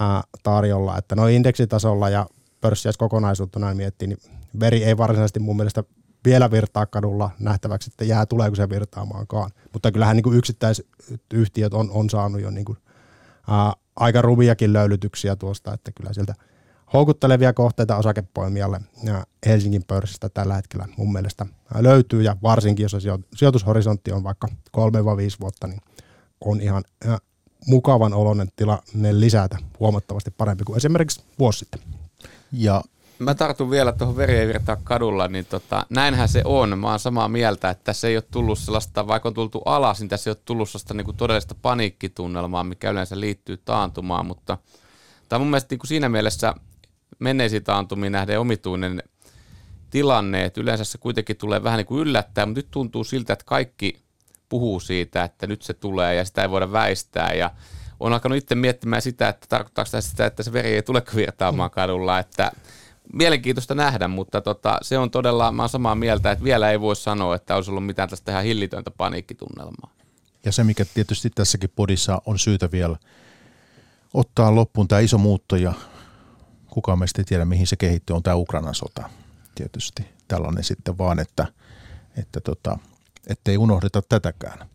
ää, tarjolla. Että noin indeksitasolla ja pörssiäis kokonaisuutena miettii, niin veri ei varsinaisesti mun mielestä vielä virtaa kadulla nähtäväksi, että jää tuleeko se virtaamaankaan. Mutta kyllähän niin kuin yksittäiset yhtiöt on, on saanut jo niin kuin, ää, aika ruviakin löylytyksiä tuosta, että kyllä sieltä houkuttelevia kohteita osakepoimijalle Helsingin pörssistä tällä hetkellä mun mielestä löytyy, ja varsinkin jos sijoitushorisontti on vaikka kolme viisi vuotta, niin on ihan mukavan oloinen tilanne lisätä huomattavasti parempi kuin esimerkiksi vuosi sitten. Ja Mä tartun vielä tuohon verienvirtaan kadulla, niin tota, näinhän se on. Mä oon samaa mieltä, että tässä ei ole tullut sellaista, vaikka on tultu alas, niin tässä ei ole tullut sellaista niin kuin todellista paniikkitunnelmaa, mikä yleensä liittyy taantumaan, mutta tämä on mun mielestä niin kuin siinä mielessä menneisiin taantumiin nähden omituinen tilanne, että yleensä se kuitenkin tulee vähän niin kuin yllättää, mutta nyt tuntuu siltä, että kaikki puhuu siitä, että nyt se tulee ja sitä ei voida väistää ja olen alkanut itse miettimään sitä, että tarkoittaako tämä sitä, että se veri ei tule virtaamaan kadulla, että mielenkiintoista nähdä, mutta tota, se on todella, mä oon samaa mieltä, että vielä ei voi sanoa, että olisi ollut mitään tästä ihan hillitöntä paniikkitunnelmaa. Ja se, mikä tietysti tässäkin podissa on syytä vielä ottaa loppuun, tämä iso muutto ja kukaan meistä ei tiedä, mihin se kehittyy, on tämä Ukrainan sota tietysti. Tällainen sitten vaan, että, että tota, ettei unohdeta tätäkään.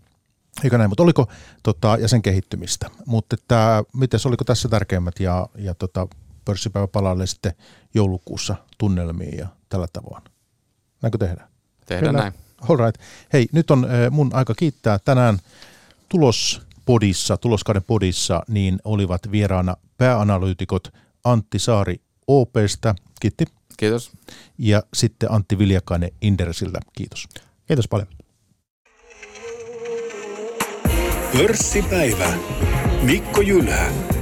Eikä näin, mutta oliko, tota, ja sen kehittymistä, mutta että, mites, oliko tässä tärkeimmät ja, ja tota, pörssipäivä palailee sitten joulukuussa tunnelmiin ja tällä tavoin. Näinkö tehdään? Tehdään näin. All right. Hei, nyt on mun aika kiittää. Tänään tulospodissa, tuloskauden podissa, niin olivat vieraana pääanalyytikot Antti Saari O P:stä. Kiitti. Kiitos. Ja sitten Antti Viljakainen Inderesiltä. Kiitos. Kiitos paljon. Pörssipäivä. Mikko Jylhä.